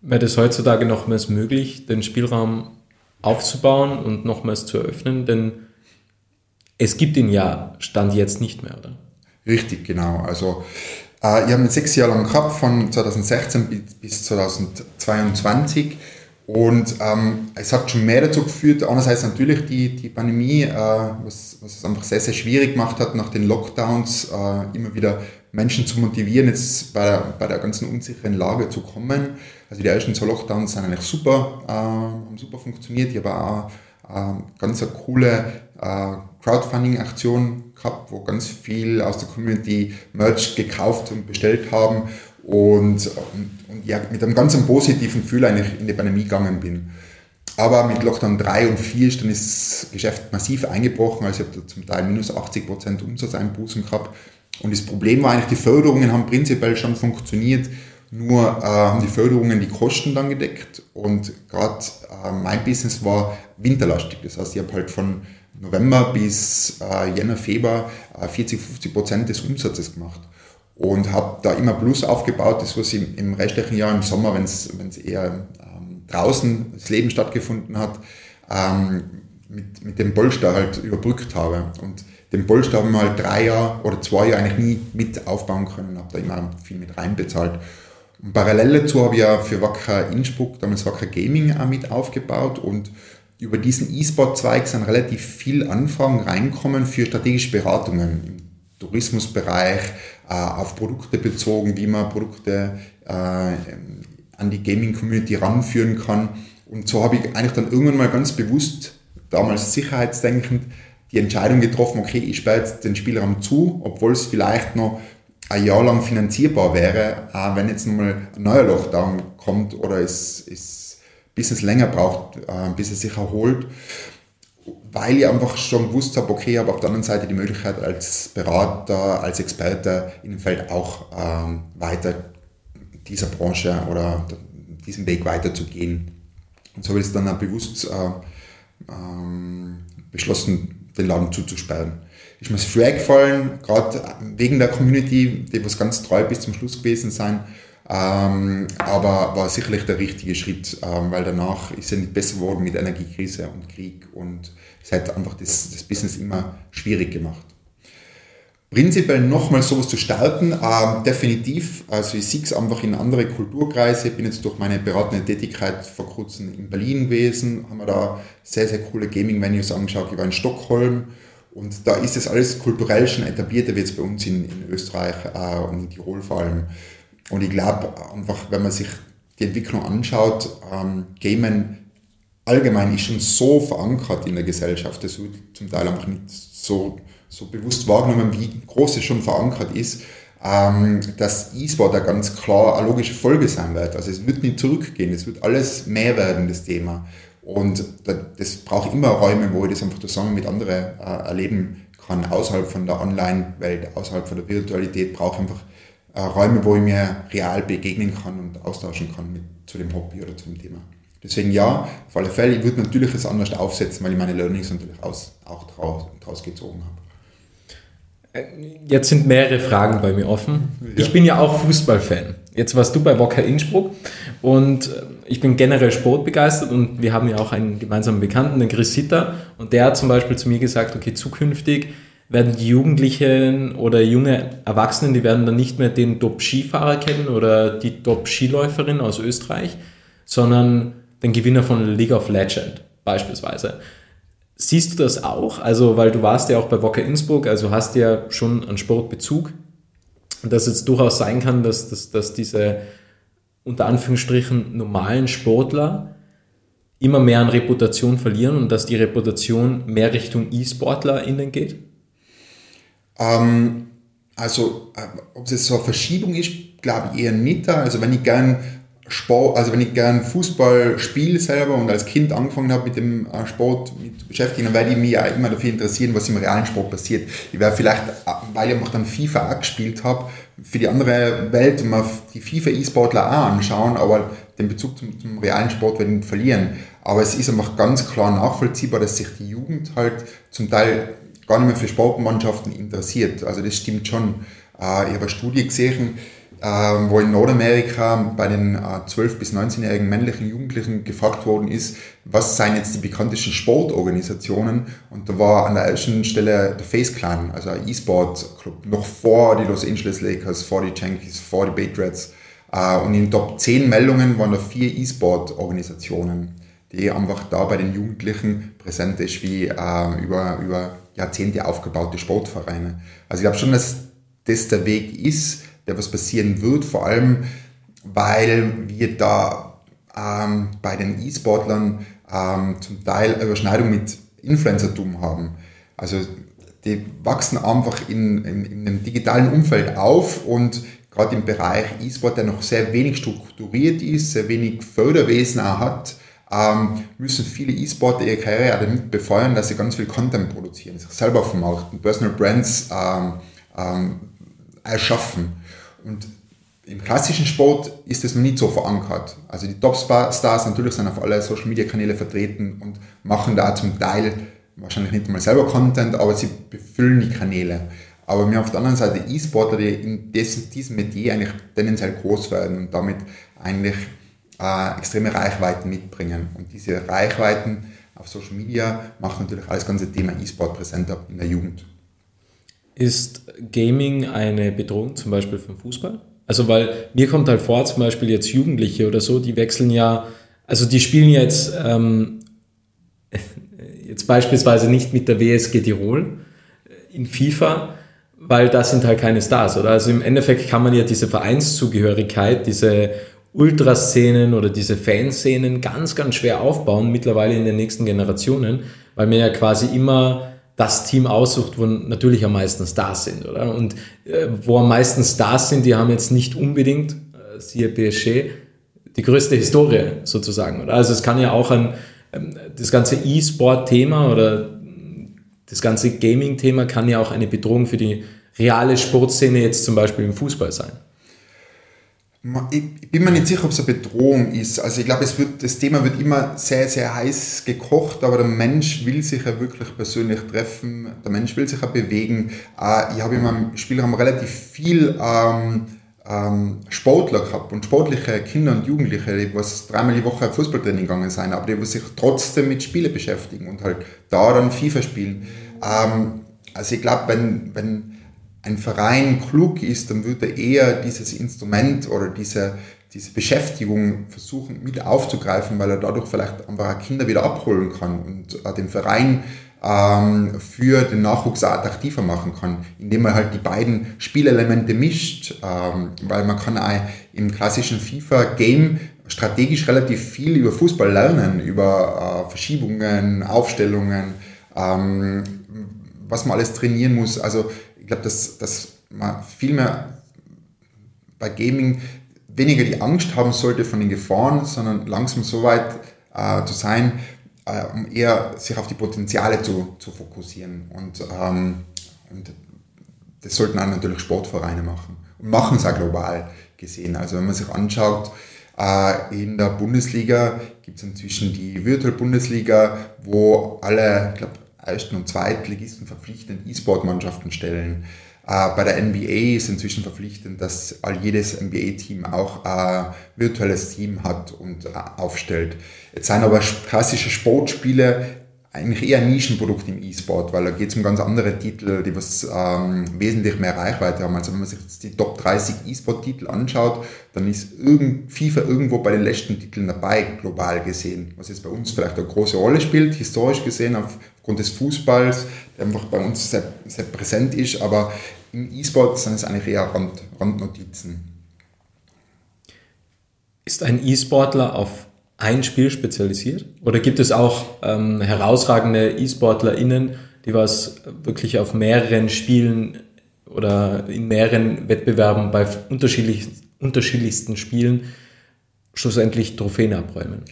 Wäre das heutzutage nochmals möglich, den Spielraum aufzubauen und nochmals zu eröffnen? Denn es gibt ihn ja, Stand jetzt nicht mehr, oder? Richtig, genau. Also äh, ich habe ihn sechs Jahre lang gehabt, von zweitausendsechzehn bis zweitausendzweiundzwanzig. Und ähm, es hat schon mehr dazu geführt, einerseits natürlich die, die Pandemie, äh, was, was es einfach sehr, sehr schwierig gemacht hat, nach den Lockdowns äh, immer wieder Menschen zu motivieren, jetzt bei der, bei der ganzen unsicheren Lage zu kommen. Also die ersten zwei Lockdowns sind eigentlich super, äh, haben super funktioniert. Ich habe auch äh, ganz eine coole äh, Crowdfunding-Aktion gehabt, wo ganz viel aus der Community Merch gekauft und bestellt haben und, und, und ja, mit einem ganz positiven Gefühl eigentlich in die Pandemie gegangen bin. Aber mit Lockdown drei und vier ist dann das Geschäft massiv eingebrochen, also ich habe da zum Teil minus achtzig Prozent Umsatzeinbußen gehabt. Und das Problem war eigentlich, die Förderungen haben prinzipiell schon funktioniert, nur äh, haben die Förderungen die Kosten dann gedeckt. Und gerade äh, mein Business war winterlastig, das heißt, ich habe halt von November bis äh, Jänner, Februar äh, vierzig, fünfzig Prozent des Umsatzes gemacht. Und habe da immer Plus aufgebaut, das was ich im restlichen Jahr im Sommer, wenn es eher ähm, draußen das Leben stattgefunden hat, ähm, mit, mit dem Polster halt überbrückt habe. Und den Polster haben wir halt drei Jahre oder zwei Jahre eigentlich nie mit aufbauen können, habe da immer viel mit reinbezahlt. Und parallel dazu habe ich ja für Wacker Innsbruck, damals Wacker Gaming, auch mit aufgebaut und über diesen E-Sport-Zweig sind relativ viele Anfragen reinkommen für strategische Beratungen im Tourismusbereich, auf Produkte bezogen, wie man Produkte an die Gaming-Community ranführen kann. Und so habe ich eigentlich dann irgendwann mal ganz bewusst, damals sicherheitsdenkend, die Entscheidung getroffen, okay, ich sperre jetzt den Spielraum zu, obwohl es vielleicht noch ein Jahr lang finanzierbar wäre, wenn jetzt nochmal ein neuer Lockdown kommt oder es ist bis es länger braucht, bis es sich erholt, weil ich einfach schon gewusst habe, okay, ich habe auf der anderen Seite die Möglichkeit als Berater, als Experte in dem Feld auch ähm, weiter dieser Branche oder diesem Weg weiterzugehen. Und so habe ich es dann auch bewusst äh, ähm, beschlossen, den Laden zuzusperren. Ist mir schwer gefallen, gerade wegen der Community, die was ganz treu bis zum Schluss gewesen sind. Ähm, aber war sicherlich der richtige Schritt, ähm, weil danach ist ja nicht besser geworden mit Energiekrise und Krieg und es hat einfach das, das Business immer schwierig gemacht. Prinzipiell nochmal sowas zu starten, ähm, definitiv, also ich sehe es einfach in andere Kulturkreise, ich bin jetzt durch meine beratende Tätigkeit vor kurzem in Berlin gewesen, haben wir da sehr, sehr coole Gaming-Venues angeschaut, ich war in Stockholm und da ist das alles kulturell schon etablierter wie jetzt bei uns in, in Österreich äh, und in Tirol vor allem. Und ich glaube einfach, wenn man sich die Entwicklung anschaut, ähm, Gamen allgemein ist schon so verankert in der Gesellschaft, das wird zum Teil einfach nicht so, so bewusst wahrgenommen, wie groß es schon verankert ist, ähm, dass E-Sport da ganz klar eine logische Folge sein wird. Also es wird nicht zurückgehen, es wird alles mehr werden, das Thema. Und das braucht immer Räume, wo ich das einfach zusammen mit anderen äh, erleben kann, außerhalb von der Online-Welt, außerhalb von der Virtualität, braucht einfach Räume, wo ich mir real begegnen kann und austauschen kann mit, zu dem Hobby oder zu dem Thema. Deswegen ja, auf alle Fälle, ich würde natürlich das anders aufsetzen, weil ich meine Learnings natürlich aus, auch draus, draus gezogen habe. Jetzt sind mehrere Fragen bei mir offen. Ja. Ich bin ja auch Fußballfan. Jetzt warst du bei Wacker Innsbruck und ich bin generell sportbegeistert und wir haben ja auch einen gemeinsamen Bekannten, den Chris Sitter, und der hat zum Beispiel zu mir gesagt, okay, zukünftig werden die Jugendlichen oder junge Erwachsenen, die werden dann nicht mehr den Top-Skifahrer kennen oder die Top-Skiläuferin aus Österreich, sondern den Gewinner von League of Legends beispielsweise. Siehst du das auch? Also, weil du warst ja auch bei Wacker Innsbruck, also hast ja schon einen Sportbezug, dass es durchaus sein kann, dass, dass, dass diese unter Anführungsstrichen normalen Sportler immer mehr an Reputation verlieren und dass die Reputation mehr Richtung E-SportlerInnen geht? Ähm, also, ob es jetzt so eine Verschiebung ist, glaube ich eher nicht. Also, wenn ich gern Sport, also wenn ich gern Fußball spiele selber und als Kind angefangen habe mit dem Sport mich zu beschäftigen, dann werde ich mich auch immer dafür interessieren, was im realen Sport passiert. Ich werde vielleicht, weil ich auch dann FIFA auch gespielt habe, für die andere Welt mal die FIFA-E-Sportler auch anschauen, aber den Bezug zum, zum realen Sport werde ich nicht verlieren. Aber es ist einfach ganz klar nachvollziehbar, dass sich die Jugend halt zum Teil gar nicht mehr für Sportmannschaften interessiert. Also das stimmt schon. Ich habe eine Studie gesehen, wo in Nordamerika bei den zwölf- bis neunzehnjährigen männlichen Jugendlichen gefragt worden ist, was seien jetzt die bekanntesten Sportorganisationen? Und da war an der ersten Stelle der Face Clan, also ein E-Sport-Club, noch vor die Los Angeles Lakers, vor die Yankees, vor die Patriots. Und in den Top zehn Meldungen waren da vier E-Sport-Organisationen, die einfach da bei den Jugendlichen präsent ist, wie über über Jahrzehnte aufgebaute Sportvereine. Also ich glaube schon, dass das der Weg ist, der was passieren wird, vor allem, weil wir da ähm, bei den E-Sportlern ähm, zum Teil Überschneidung mit Influencertum haben. Also die wachsen einfach in, in, in einem digitalen Umfeld auf und gerade im Bereich E-Sport, der noch sehr wenig strukturiert ist, sehr wenig Förderwesen auch hat, ähm, müssen viele E-Sportler ihre Karriere damit befeuern, dass sie ganz viel Content produzieren, sich selber vermarkten, Personal Brands ähm, ähm, erschaffen. Und im klassischen Sport ist das noch nicht so verankert. Also die Topstars natürlich sind auf alle Social Media Kanäle vertreten und machen da zum Teil wahrscheinlich nicht mal selber Content, aber sie befüllen die Kanäle. Aber wir haben auf der anderen Seite E-Sportler, die in des, diesem Metier eigentlich tendenziell groß werden und damit eigentlich äh, extreme Reichweiten mitbringen. Und diese Reichweiten auf Social Media machen natürlich alles ganze Thema E-Sport präsenter in der Jugend. Ist Gaming eine Bedrohung zum Beispiel für den Fußball? Also weil mir kommt halt vor, zum Beispiel jetzt Jugendliche oder so, die wechseln ja, also die spielen jetzt ähm, jetzt beispielsweise nicht mit der W S G Tirol in FIFA, weil das sind halt keine Stars, oder? Also im Endeffekt kann man ja diese Vereinszugehörigkeit, diese Ultraszenen oder diese Fanszenen ganz, ganz schwer aufbauen, mittlerweile in den nächsten Generationen, weil man ja quasi immer das Team aussucht, wo natürlich am meisten Stars sind, oder? Und äh, wo am meisten Stars sind, die haben jetzt nicht unbedingt, äh, siehe P S G, die größte Historie sozusagen, oder? Also es kann ja auch ein, ähm, das ganze E-Sport-Thema oder das ganze Gaming-Thema kann ja auch eine Bedrohung für die reale Sportszene jetzt zum Beispiel im Fußball sein. Ich bin mir nicht sicher, ob es eine Bedrohung ist. Also ich glaube, es wird, das Thema wird immer sehr, sehr heiß gekocht, aber der Mensch will sich ja wirklich persönlich treffen, der Mensch will sich ja bewegen. Ich habe in meinem Spielraum relativ viel Sportler gehabt und sportliche Kinder und Jugendliche, die was dreimal die Woche Fußballtraining gegangen sind, aber die was sich trotzdem mit Spielen beschäftigen und halt da dann FIFA spielen. Also ich glaube, wenn... wenn ein Verein klug ist, dann würde er eher dieses Instrument oder diese, diese Beschäftigung versuchen mit aufzugreifen, weil er dadurch vielleicht einfach Kinder wieder abholen kann und den Verein ähm, für den Nachwuchs attraktiver machen kann, indem er halt die beiden Spielelemente mischt, ähm, weil man kann auch im klassischen FIFA-Game strategisch relativ viel über Fußball lernen, über äh, Verschiebungen, Aufstellungen, ähm, was man alles trainieren muss, also ich glaube, dass, dass man viel mehr bei Gaming weniger die Angst haben sollte von den Gefahren, sondern langsam so weit äh, zu sein, äh, um eher sich auf die Potenziale zu, zu fokussieren. Und, ähm, und das sollten auch natürlich Sportvereine machen. Und machen es auch global gesehen. Also wenn man sich anschaut, äh, in der Bundesliga gibt es inzwischen die Virtual-Bundesliga, wo alle, ich glaube, Ersten- und Zweitligisten verpflichtend E-Sport-Mannschaften stellen. Äh, bei der N B A ist inzwischen verpflichtend, dass all jedes N B A-Team auch ein äh, virtuelles Team hat und äh, aufstellt. Jetzt sind aber klassische Sportspiele eigentlich eher ein Nischenprodukt im E-Sport, weil da geht es um ganz andere Titel, die was ähm, wesentlich mehr Reichweite haben. Also wenn man sich jetzt die Top dreißig E-Sport-Titel anschaut, dann ist irgend, FIFA irgendwo bei den letzten Titeln dabei, global gesehen, was jetzt bei uns vielleicht eine große Rolle spielt, historisch gesehen, auf Grund des Fußballs, der einfach bei uns sehr, sehr präsent ist, aber im E-Sport sind es eigentlich eher Rand, Randnotizen. Ist ein E-Sportler auf ein Spiel spezialisiert? Oder gibt es auch ähm, herausragende E-SportlerInnen, die was wirklich auf mehreren Spielen oder in mehreren Wettbewerben bei unterschiedlich, unterschiedlichsten Spielen schlussendlich Trophäen abräumen?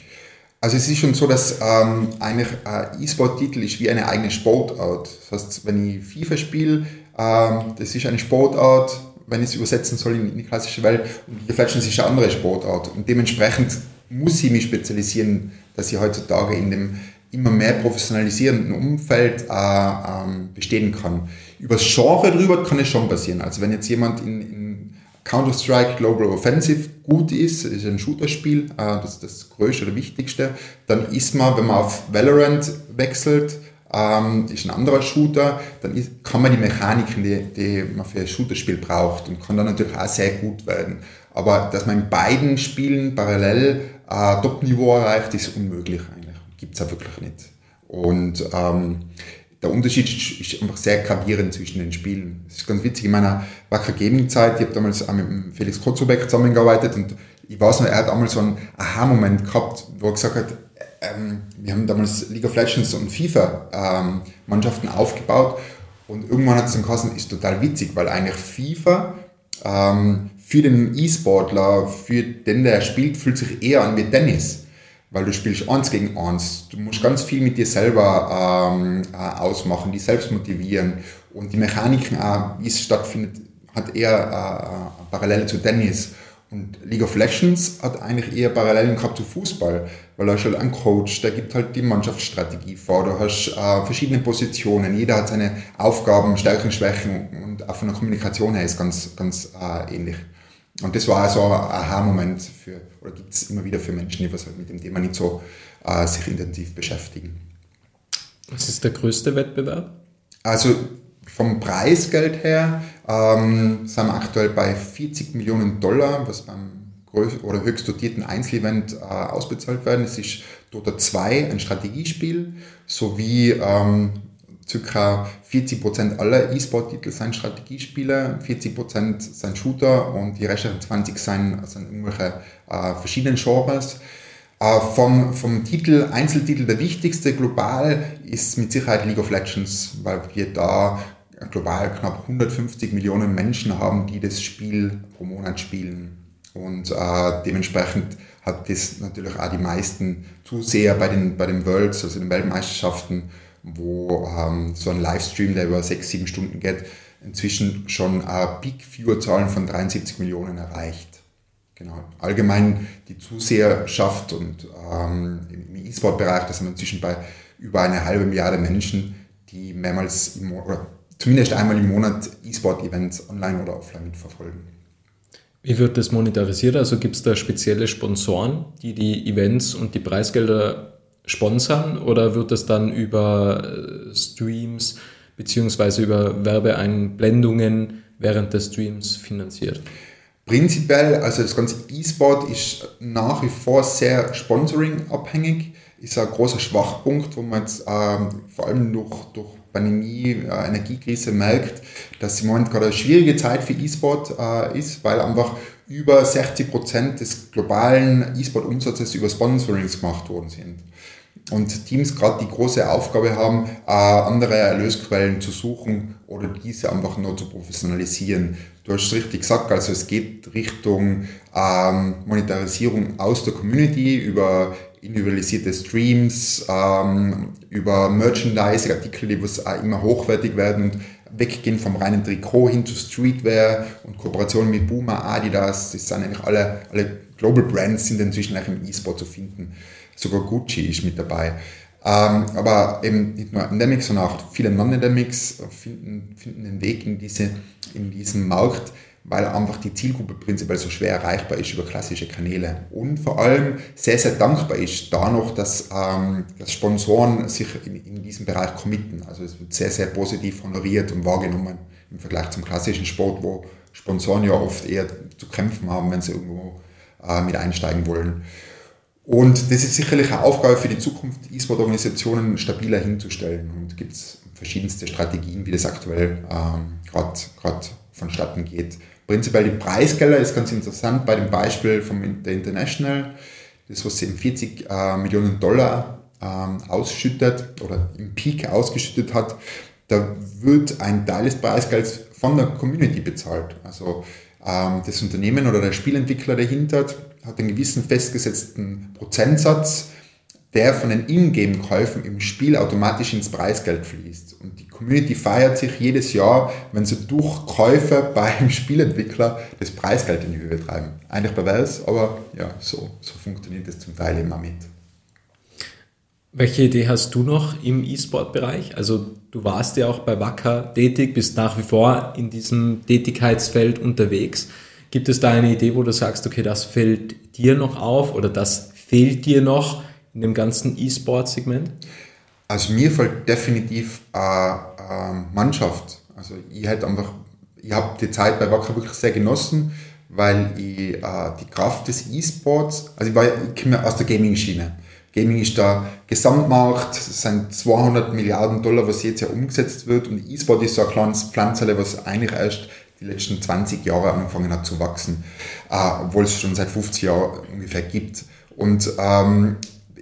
Also es ist schon so, dass ähm, eigentlich äh, E-Sport-Titel ist wie eine eigene Sportart. Das heißt, wenn ich FIFA spiele, ähm, das ist eine Sportart, wenn ich es übersetzen soll in die klassische Welt, und die Fletchen ist eine andere Sportart. Und dementsprechend muss ich mich spezialisieren, dass ich heutzutage in dem immer mehr professionalisierenden Umfeld äh, ähm, bestehen kann. Über das Genre drüber kann es schon passieren. Also wenn jetzt jemand in, in Counter-Strike Global Offensive gut ist, ist ein Shooter-Spiel, das ist das Größte oder Wichtigste, dann ist man, wenn man auf Valorant wechselt, ist ein anderer Shooter, dann ist, kann man die Mechaniken, die, die man für ein Shooter-Spiel braucht, und kann dann natürlich auch sehr gut werden. Aber dass man in beiden Spielen parallel äh, Top-Niveau erreicht, ist unmöglich eigentlich. Gibt es auch wirklich nicht. Und ähm, der Unterschied ist einfach sehr gravierend zwischen den Spielen. Es ist ganz witzig, in meiner Wacker Gaming Zeit, ich habe damals auch mit Felix Kotzobek zusammengearbeitet und ich weiß noch, er hat einmal so einen Aha-Moment gehabt, wo er gesagt hat, ähm, wir haben damals League of Legends und FIFA ähm, Mannschaften aufgebaut Und irgendwann hat es dann geheißen, ist total witzig, weil eigentlich FIFA ähm, für den E-Sportler, für den, der spielt, fühlt sich eher an wie Tennis. Weil du spielst eins gegen eins. Du musst ganz viel mit dir selber ähm, ausmachen, dich selbst motivieren. Und die Mechaniken, äh, wie es stattfindet, hat eher äh, Parallele zu Tennis. Und League of Legends hat eigentlich eher Parallelen gehabt zu Fußball, weil da ist halt ein Coach, der gibt halt die Mannschaftsstrategie vor, du hast äh, verschiedene Positionen, jeder hat seine Aufgaben, Stärken, Schwächen und auch von der Kommunikation her ist ganz, ganz äh, ähnlich. Und das war auch so ein Aha-Moment für, oder gibt es immer wieder für Menschen, die was halt mit dem Thema nicht so äh, sich intensiv beschäftigen. Was ist der größte Wettbewerb? Also vom Preisgeld her ähm, sind wir aktuell bei vierzig Millionen Dollar, was beim größ- oder höchst dotierten Einzelevent äh, ausbezahlt werden. Es ist Dota zwei, ein Strategiespiel, sowie ähm, ca. vierzig Prozent aller E-Sport-Titel sind Strategiespiele, vierzig Prozent sind Shooter und die restlichen zwanzig Prozent sind, sind irgendwelche äh, verschiedenen Genres. Äh, vom, vom Titel, Einzeltitel, der wichtigste global ist mit Sicherheit League of Legends, weil wir da global knapp hundertfünfzig Millionen Menschen haben, die das Spiel pro Monat spielen. Und äh, dementsprechend hat das natürlich auch die meisten Zuseher bei den, bei den Worlds, also den Weltmeisterschaften, wo ähm, so ein Livestream, der über sechs, sieben Stunden geht, inzwischen schon äh, Peak-Viewer-Zahlen von dreiundsiebzig Millionen erreicht. Genau. Allgemein die Zuseherschaft und ähm, im E-Sport-Bereich, da sind wir inzwischen bei über eine halbe Milliarde Menschen, die mehrmals im oder zumindest einmal im Monat E-Sport-Events online oder offline mitverfolgen. Wie wird das monetarisiert? Also gibt es da spezielle Sponsoren, die die Events und die Preisgelder sponsern, oder wird das dann über Streams bzw. über Werbeeinblendungen während des Streams finanziert? Prinzipiell, also das ganze E-Sport ist nach wie vor sehr sponsoring-abhängig. Ist ein großer Schwachpunkt, wo man jetzt ähm, vor allem durch, durch Pandemie, äh, Energiekrise merkt, dass im Moment gerade eine schwierige Zeit für E-Sport äh, ist, weil einfach über sechzig Prozent des globalen E-Sport-Umsatzes über Sponsorings gemacht worden sind. Und Teams gerade die große Aufgabe haben, äh, andere Erlösquellen zu suchen oder diese einfach nur zu professionalisieren. Du hast es richtig gesagt, also es geht Richtung ähm, Monetarisierung aus der Community über individualisierte Streams, ähm, über Merchandise-Artikel, die was auch immer hochwertig werden und weggehen vom reinen Trikot hin zu Streetwear und Kooperationen mit Puma, Adidas, das sind eigentlich alle, alle Global Brands sind inzwischen auch im E-Sport zu finden. Sogar Gucci ist mit dabei. Ähm, aber eben nicht nur Endemics, sondern auch viele Non-Endemics finden, finden den Weg in, diese, in diesen Markt, weil einfach die Zielgruppe prinzipiell so schwer erreichbar ist über klassische Kanäle. Und vor allem sehr, sehr dankbar ist da noch, dass, ähm, dass Sponsoren sich in, in diesem Bereich committen. Also es wird sehr, sehr positiv honoriert und wahrgenommen im Vergleich zum klassischen Sport, wo Sponsoren ja oft eher zu kämpfen haben, wenn sie irgendwo äh, mit einsteigen wollen. Und das ist sicherlich eine Aufgabe für die Zukunft, E-Sport-Organisationen stabiler hinzustellen. Und gibt es verschiedenste Strategien, wie das aktuell ähm, gerade vonstatten geht. Prinzipiell die Preisgelder ist ganz interessant bei dem Beispiel von der International. Das, was sie in vierzig äh, Millionen Dollar ähm, ausschüttet oder im Peak ausgeschüttet hat, da wird ein Teil des Preisgelds von der Community bezahlt. Also ähm, das Unternehmen oder der Spielentwickler dahinter hat einen gewissen festgesetzten Prozentsatz, der von den Ingame-Käufen im Spiel automatisch ins Preisgeld fließt. Und die Community feiert sich jedes Jahr, wenn sie durch Käufe beim Spielentwickler das Preisgeld in die Höhe treiben. Eigentlich pervers, aber ja, so, so funktioniert das zum Teil immer mit. Welche Idee hast du noch im E-Sport-Bereich? Also du warst ja auch bei Wacker tätig, bist nach wie vor in diesem Tätigkeitsfeld unterwegs. Gibt es da eine Idee, wo du sagst, okay, das fällt dir noch auf oder das fehlt dir noch in dem ganzen E-Sport-Segment? Also mir fällt definitiv äh, äh, Mannschaft. Also ich halt einfach, ich habe die Zeit bei Wacker wirklich sehr genossen, weil ich äh, die Kraft des E-Sports, also ich, war, ich komme aus der Gaming-Schiene. Gaming ist der Gesamtmarkt, das sind zweihundert Milliarden Dollar, was jetzt ja umgesetzt wird, und E-Sport ist so ein kleines Pflanzerle, was eigentlich erst die letzten zwanzig Jahre angefangen hat zu wachsen, äh, obwohl es schon seit fünfzig Jahren ungefähr gibt. Und ähm,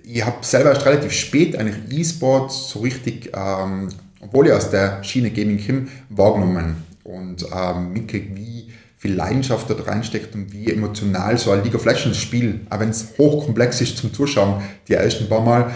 ich habe selber erst relativ spät eigentlich E-Sport so richtig ähm, obwohl ich aus der Schiene Gaming komme, wahrgenommen und ähm, mitkriege, wie viel Leidenschaft dort reinsteckt und wie emotional so ein League of Legends Spiel, auch wenn es hochkomplex ist zum Zuschauen, die ersten paar Mal,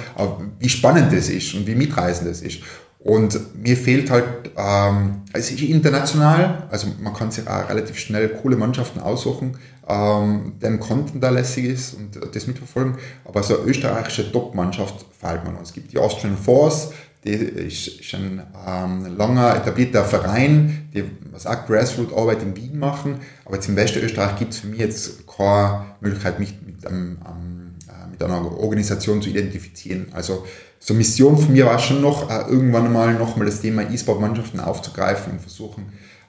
wie spannend das ist und wie mitreißend das ist. Und mir fehlt halt, ähm, es ist international, also man kann sich auch relativ schnell coole Mannschaften aussuchen, ähm, deren Content da lässig ist und das mitverfolgen, aber so eine österreichische Top-Mannschaft fehlt mir. Es gibt die Austrian Force, die ist ein ähm, langer etablierter Verein, die was auch Grassroot-Arbeit in Wien machen, aber jetzt im Westösterreich gibt es für mich jetzt keine Möglichkeit, mich mit, einem, ähm, äh, mit einer Organisation zu identifizieren. Also so Mission von mir war schon noch, äh, irgendwann mal nochmal das Thema E-Sport-Mannschaften aufzugreifen und versuchen,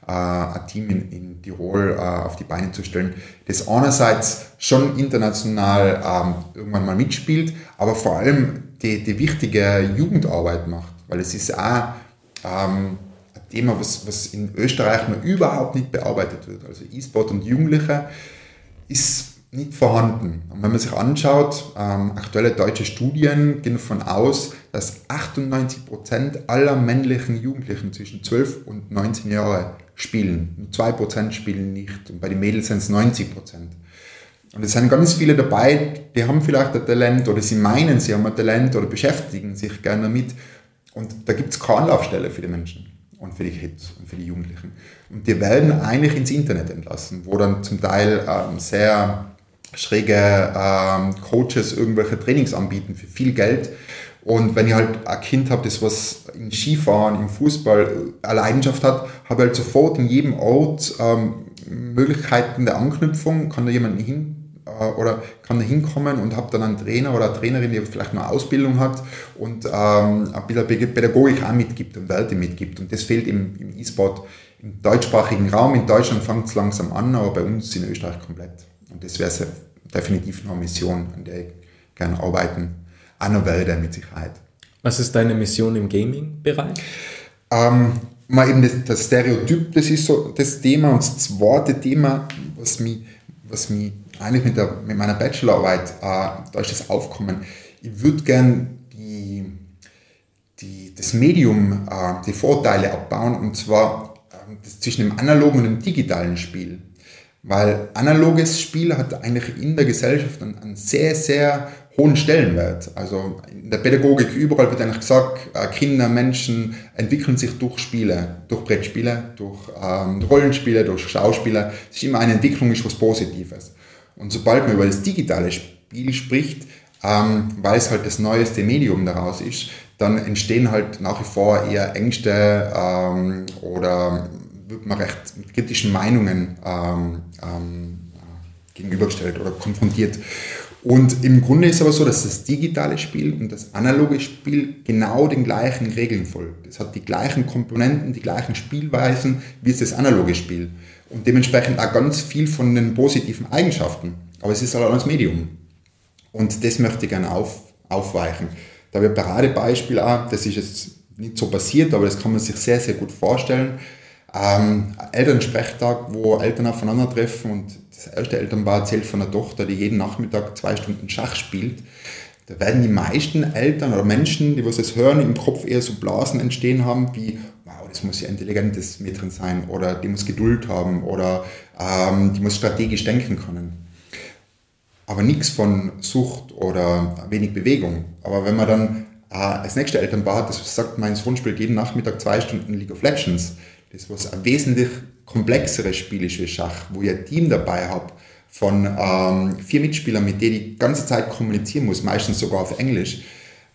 äh, ein Team in, in Tirol äh, auf die Beine zu stellen, das einerseits schon international ähm, irgendwann mal mitspielt, aber vor allem Die, die wichtige Jugendarbeit macht, weil es ist auch ähm, ein Thema, was, was in Österreich noch überhaupt nicht bearbeitet wird. Also E-Sport und Jugendliche ist nicht vorhanden. Und wenn man sich anschaut, ähm, aktuelle deutsche Studien gehen davon aus, dass achtundneunzig Prozent aller männlichen Jugendlichen zwischen zwölf und neunzehn Jahren spielen. Nur zwei Prozent spielen nicht und bei den Mädels sind es neunzig Prozent. Und es sind ganz viele dabei, die haben vielleicht ein Talent oder sie meinen, sie haben ein Talent oder beschäftigen sich gerne damit. Und da gibt es keine Anlaufstelle für die Menschen und für die Kids und für die Jugendlichen. Und die werden eigentlich ins Internet entlassen, wo dann zum Teil ähm, sehr schräge ähm, Coaches irgendwelche Trainings anbieten für viel Geld. Und wenn ich halt ein Kind habe, das was im Skifahren, im Fußball eine Leidenschaft hat, habe ich halt sofort in jedem Ort ähm, Möglichkeiten der Anknüpfung, kann da jemanden hin oder kann da hinkommen und habe dann einen Trainer oder eine Trainerin, die vielleicht noch eine Ausbildung hat und ähm, ein bisschen Pädagogik auch mitgibt und Werte mitgibt. Und das fehlt im, im E-Sport im deutschsprachigen Raum. In Deutschland fängt es langsam an, aber bei uns in Österreich komplett. Und das wäre ja definitiv noch eine Mission, an der ich gerne arbeiten, auch noch werde mit Sicherheit. Was ist deine Mission im Gaming-Bereich? Ähm, mal eben das, das Stereotyp, das ist so das Thema. Und das zweite Thema, was mich, was mich eigentlich mit, der, mit meiner Bachelorarbeit äh, da ist das Aufkommen. Ich würde gerne die, die, das Medium, äh, die Vorteile abbauen, und zwar äh, das zwischen dem analogen und dem digitalen Spiel. Weil analoges Spiel hat eigentlich in der Gesellschaft einen, einen sehr, sehr hohen Stellenwert. Also in der Pädagogik überall wird eigentlich gesagt, äh, Kinder, Menschen entwickeln sich durch Spiele, durch Brettspiele, durch ähm, Rollenspiele, durch Schauspiele. Es ist immer eine Entwicklung, ist was Positives. Und sobald man über das digitale Spiel spricht, ähm, weil es halt das neueste Medium daraus ist, dann entstehen halt nach wie vor eher Ängste ähm, oder wird man recht mit kritischen Meinungen ähm, ähm, gegenübergestellt oder konfrontiert. Und im Grunde ist aber so, dass das digitale Spiel und das analoge Spiel genau den gleichen Regeln folgt. Es hat die gleichen Komponenten, die gleichen Spielweisen wie das analoge Spiel. Und dementsprechend auch ganz viel von den positiven Eigenschaften. Aber es ist halt auch das Medium. Und das möchte ich gerne auf, aufweichen. Da habe ich ein Paradebeispiel auch, das ist jetzt nicht so passiert, aber das kann man sich sehr, sehr gut vorstellen. Ähm, ein Elternsprechtag, wo Eltern aufeinandertreffen, und das erste Elternpaar erzählt von einer Tochter, die jeden Nachmittag zwei Stunden Schach spielt. Da werden die meisten Eltern oder Menschen, die was das hören, im Kopf eher so Blasen entstehen haben wie: Wow, das muss ja ein intelligentes Mädchen sein, oder die muss Geduld haben, oder ähm, die muss strategisch denken können. Aber nichts von Sucht oder wenig Bewegung. Aber wenn man dann äh, als nächste Elternpaar hat, das sagt, mein Sohn spielt jeden Nachmittag zwei Stunden League of Legends, das was ein wesentlich komplexeres Spiel ist wie Schach, wo ich ein Team dabei habe von ähm, vier Mitspielern, mit denen ich die ganze Zeit kommunizieren muss, meistens sogar auf Englisch,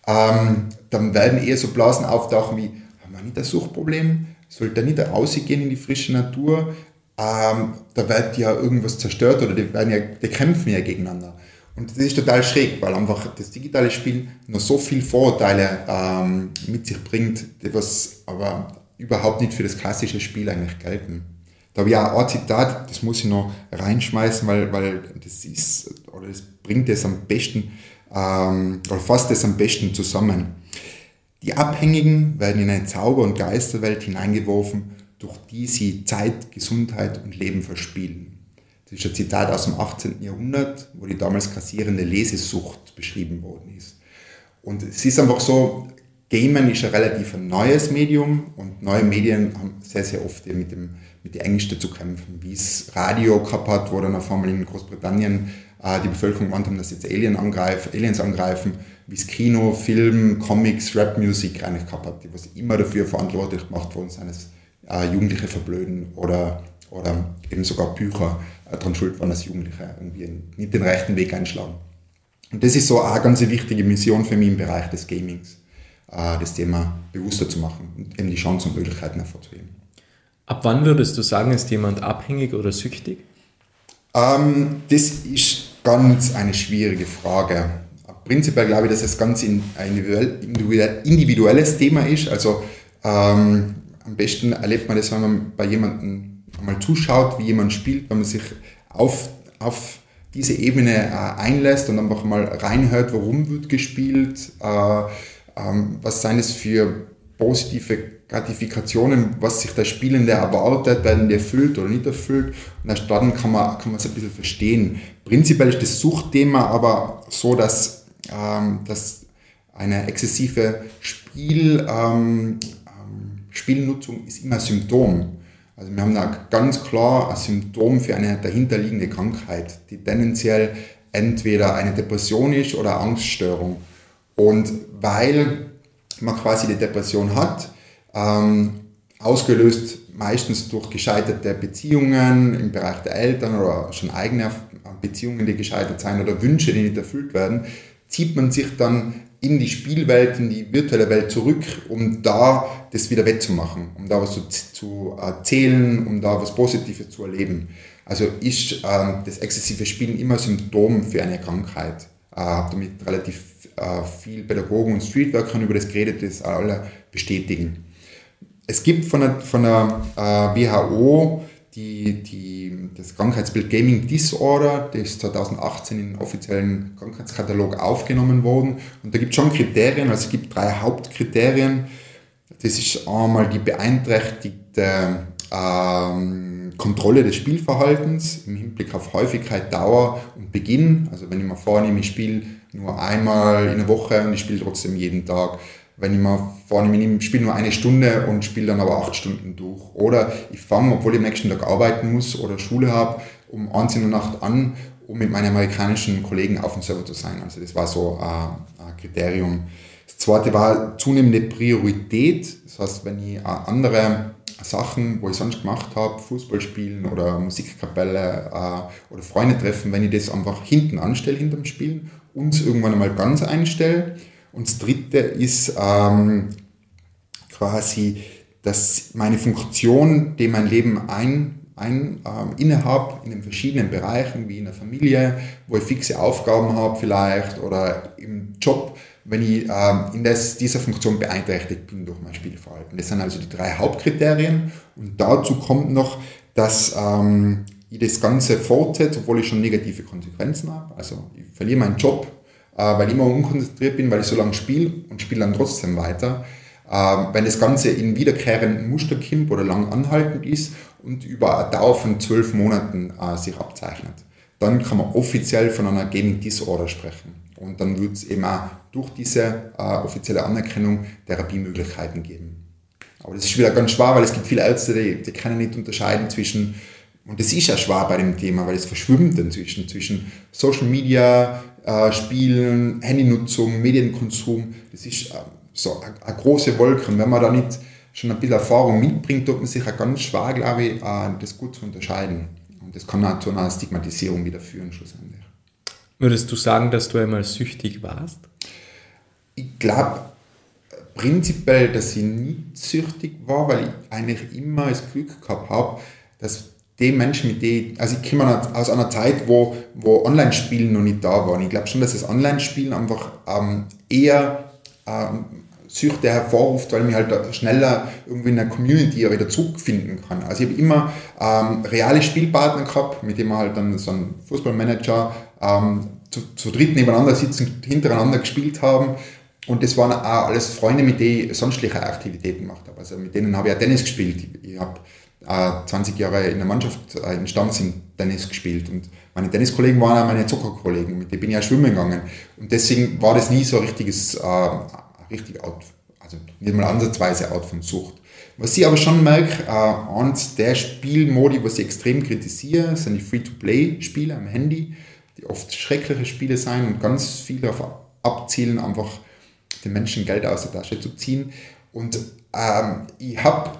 ähm, dann werden eher so Blasen auftauchen wie: Haben wir nicht ein Suchtproblem? Sollte er nicht rausgehen in die frische Natur? Ähm, da wird ja irgendwas zerstört, oder die, werden ja, die kämpfen ja gegeneinander. Und das ist total schräg, weil einfach das digitale Spiel noch so viele Vorurteile ähm, mit sich bringt, die was aber überhaupt nicht für das klassische Spiel eigentlich gelten. Da habe ich auch ein Zitat, das muss ich noch reinschmeißen, weil, weil das ist, oder das bringt das am besten, ähm, oder fasst das am besten zusammen. Die Abhängigen werden in eine Zauber- und Geisterwelt hineingeworfen, durch die sie Zeit, Gesundheit und Leben verspielen. Das ist ein Zitat aus dem achtzehnten Jahrhundert, wo die damals grassierende Lesesucht beschrieben worden ist. Und es ist einfach so, Gamen ist ein relativ neues Medium und neue Medien haben sehr, sehr oft mit dem mit den Ängsten zu kämpfen, wie es Radio gehabt hat, wo dann auf einmal in Großbritannien äh, die Bevölkerung gemeint haben, dass jetzt Alien angreif, Aliens angreifen, wie es Kino, Film, Comics, Rap-Musik eigentlich gehabt hat, die was immer dafür verantwortlich gemacht worden sind, dass äh, Jugendliche verblöden oder, oder eben sogar Bücher äh, daran schuld waren, dass Jugendliche irgendwie nicht den rechten Weg einschlagen. Und das ist so eine ganz wichtige Mission für mich im Bereich des Gamings, äh, das Thema bewusster zu machen und eben die Chancen und Möglichkeiten hervorzuheben. Ab wann würdest du sagen, ist jemand abhängig oder süchtig? Ähm, das ist ganz eine schwierige Frage. Prinzipiell glaube ich, dass es ganz ein individuelles Thema ist. Also ähm, am besten erlebt man das, wenn man bei jemandem einmal zuschaut, wie jemand spielt, wenn man sich auf, auf diese Ebene äh, einlässt und einfach mal reinhört, warum wird gespielt, äh, ähm, was seien es für positive Gratifikationen, was sich der Spielende erwartet, werden die erfüllt oder nicht erfüllt. Und erst dann kann man kann man es ein bisschen verstehen. Prinzipiell ist das Suchtthema aber so, dass, ähm, dass eine exzessive Spiel, ähm, Spielnutzung ist immer ein Symptom. Also wir haben da ganz klar ein Symptom für eine dahinterliegende Krankheit, die tendenziell entweder eine Depression ist oder eine Angststörung. Und weil man quasi die Depression hat, Ähm, ausgelöst meistens durch gescheiterte Beziehungen im Bereich der Eltern oder schon eigene Beziehungen, die gescheitert sind oder Wünsche, die nicht erfüllt werden, zieht man sich dann in die Spielwelt, in die virtuelle Welt zurück, um da das wieder wettzumachen, um da was zu, zu erzählen, um da was Positives zu erleben. Also ist äh, das exzessive Spielen immer Symptom für eine Krankheit. Äh, damit relativ äh, viel Pädagogen und Streetworkern über das geredet, das alle bestätigen. Es gibt von der, von der äh, W H O die, die, das Krankheitsbild Gaming Disorder, das ist zweitausendachtzehn in den offiziellen Krankheitskatalog aufgenommen worden. Und da gibt es schon Kriterien, also es gibt drei Hauptkriterien. Das ist einmal die beeinträchtigte ähm, Kontrolle des Spielverhaltens im Hinblick auf Häufigkeit, Dauer und Beginn. Also wenn ich mir vornehme, ich spiele nur einmal in der Woche und ich spiele trotzdem jeden Tag. Wenn ich mir vornehme, ich spiele nur eine Stunde und spiele dann aber acht Stunden durch. Oder ich fange, obwohl ich am nächsten Tag arbeiten muss oder Schule habe, um eins in der Nacht an, um mit meinen amerikanischen Kollegen auf dem Server zu sein. Also das war so ein, ein Kriterium. Das zweite war zunehmende Priorität. Das heißt, wenn ich andere Sachen, wo ich sonst gemacht habe, Fußball spielen oder Musikkapelle oder Freunde treffen, wenn ich das einfach hinten anstelle, hinterm Spielen, und es irgendwann einmal ganz einstelle. Und das dritte ist ähm, quasi, dass meine Funktion, die mein Leben ein, ein, ähm, innehabe, in den verschiedenen Bereichen, wie in der Familie, wo ich fixe Aufgaben habe vielleicht, oder im Job, wenn ich ähm, in das, dieser Funktion beeinträchtigt bin durch mein Spielverhalten. Das sind also die drei Hauptkriterien. Und dazu kommt noch, dass ähm, ich das Ganze fortsetze, obwohl ich schon negative Konsequenzen habe. Also ich verliere meinen Job, weil ich immer unkonzentriert bin, weil ich so lange spiele und spiele dann trotzdem weiter. Wenn das Ganze in wiederkehrenden Muster kommt oder lang anhaltend ist und über eine Dauer von zwölf Monaten sich abzeichnet, dann kann man offiziell von einer Gaming Disorder sprechen. Und dann wird es eben auch durch diese offizielle Anerkennung Therapiemöglichkeiten geben. Aber das ist wieder ganz schwer, weil es gibt viele Ärzte, die, die können nicht unterscheiden zwischen, und das ist ja schwer bei dem Thema, weil es verschwimmt inzwischen, zwischen Social Media, Äh, Spielen, Handynutzung, Medienkonsum, das ist äh, so eine große Wolke. Und wenn man da nicht schon ein bisschen Erfahrung mitbringt, tut man sich auch ganz schwer, glaube ich, äh, das gut zu unterscheiden. Und das kann auch zu einer Stigmatisierung wieder führen, schlussendlich. Würdest du sagen, dass du einmal süchtig warst? Ich glaube prinzipiell, dass ich nicht süchtig war, weil ich eigentlich immer das Glück gehabt habe, dass die Menschen, mit denen, also ich komme aus einer Zeit, wo, wo Online-Spielen noch nicht da waren. Ich glaube schon, dass das Online-Spielen einfach ähm, eher ähm, Süchte hervorruft, weil man halt schneller irgendwie in der Community wieder Zug finden kann. Also ich habe immer ähm, reale Spielpartner gehabt, mit denen man halt dann so einen Fußballmanager ähm, zu, zu dritt nebeneinander sitzen, hintereinander gespielt haben. Und das waren auch alles Freunde, mit denen ich sonstliche Aktivitäten gemacht habe. Also mit denen habe ich auch Tennis gespielt. Ich habe zwanzig Jahre in der Mannschaft im Stammteam Tennis gespielt und meine Tenniskollegen waren auch meine Zuckerkollegen, mit denen bin ich auch schwimmen gegangen und deswegen war das nie so ein richtiges, äh, richtig, also nicht mal ansatzweise Art von Sucht. Was ich aber schon merke, äh, eins der Spielmodi, was ich extrem kritisiere, sind die Free-to-Play-Spiele am Handy, die oft schreckliche Spiele sein und ganz viel darauf abzielen, einfach den Menschen Geld aus der Tasche zu ziehen. Und ähm, ich habe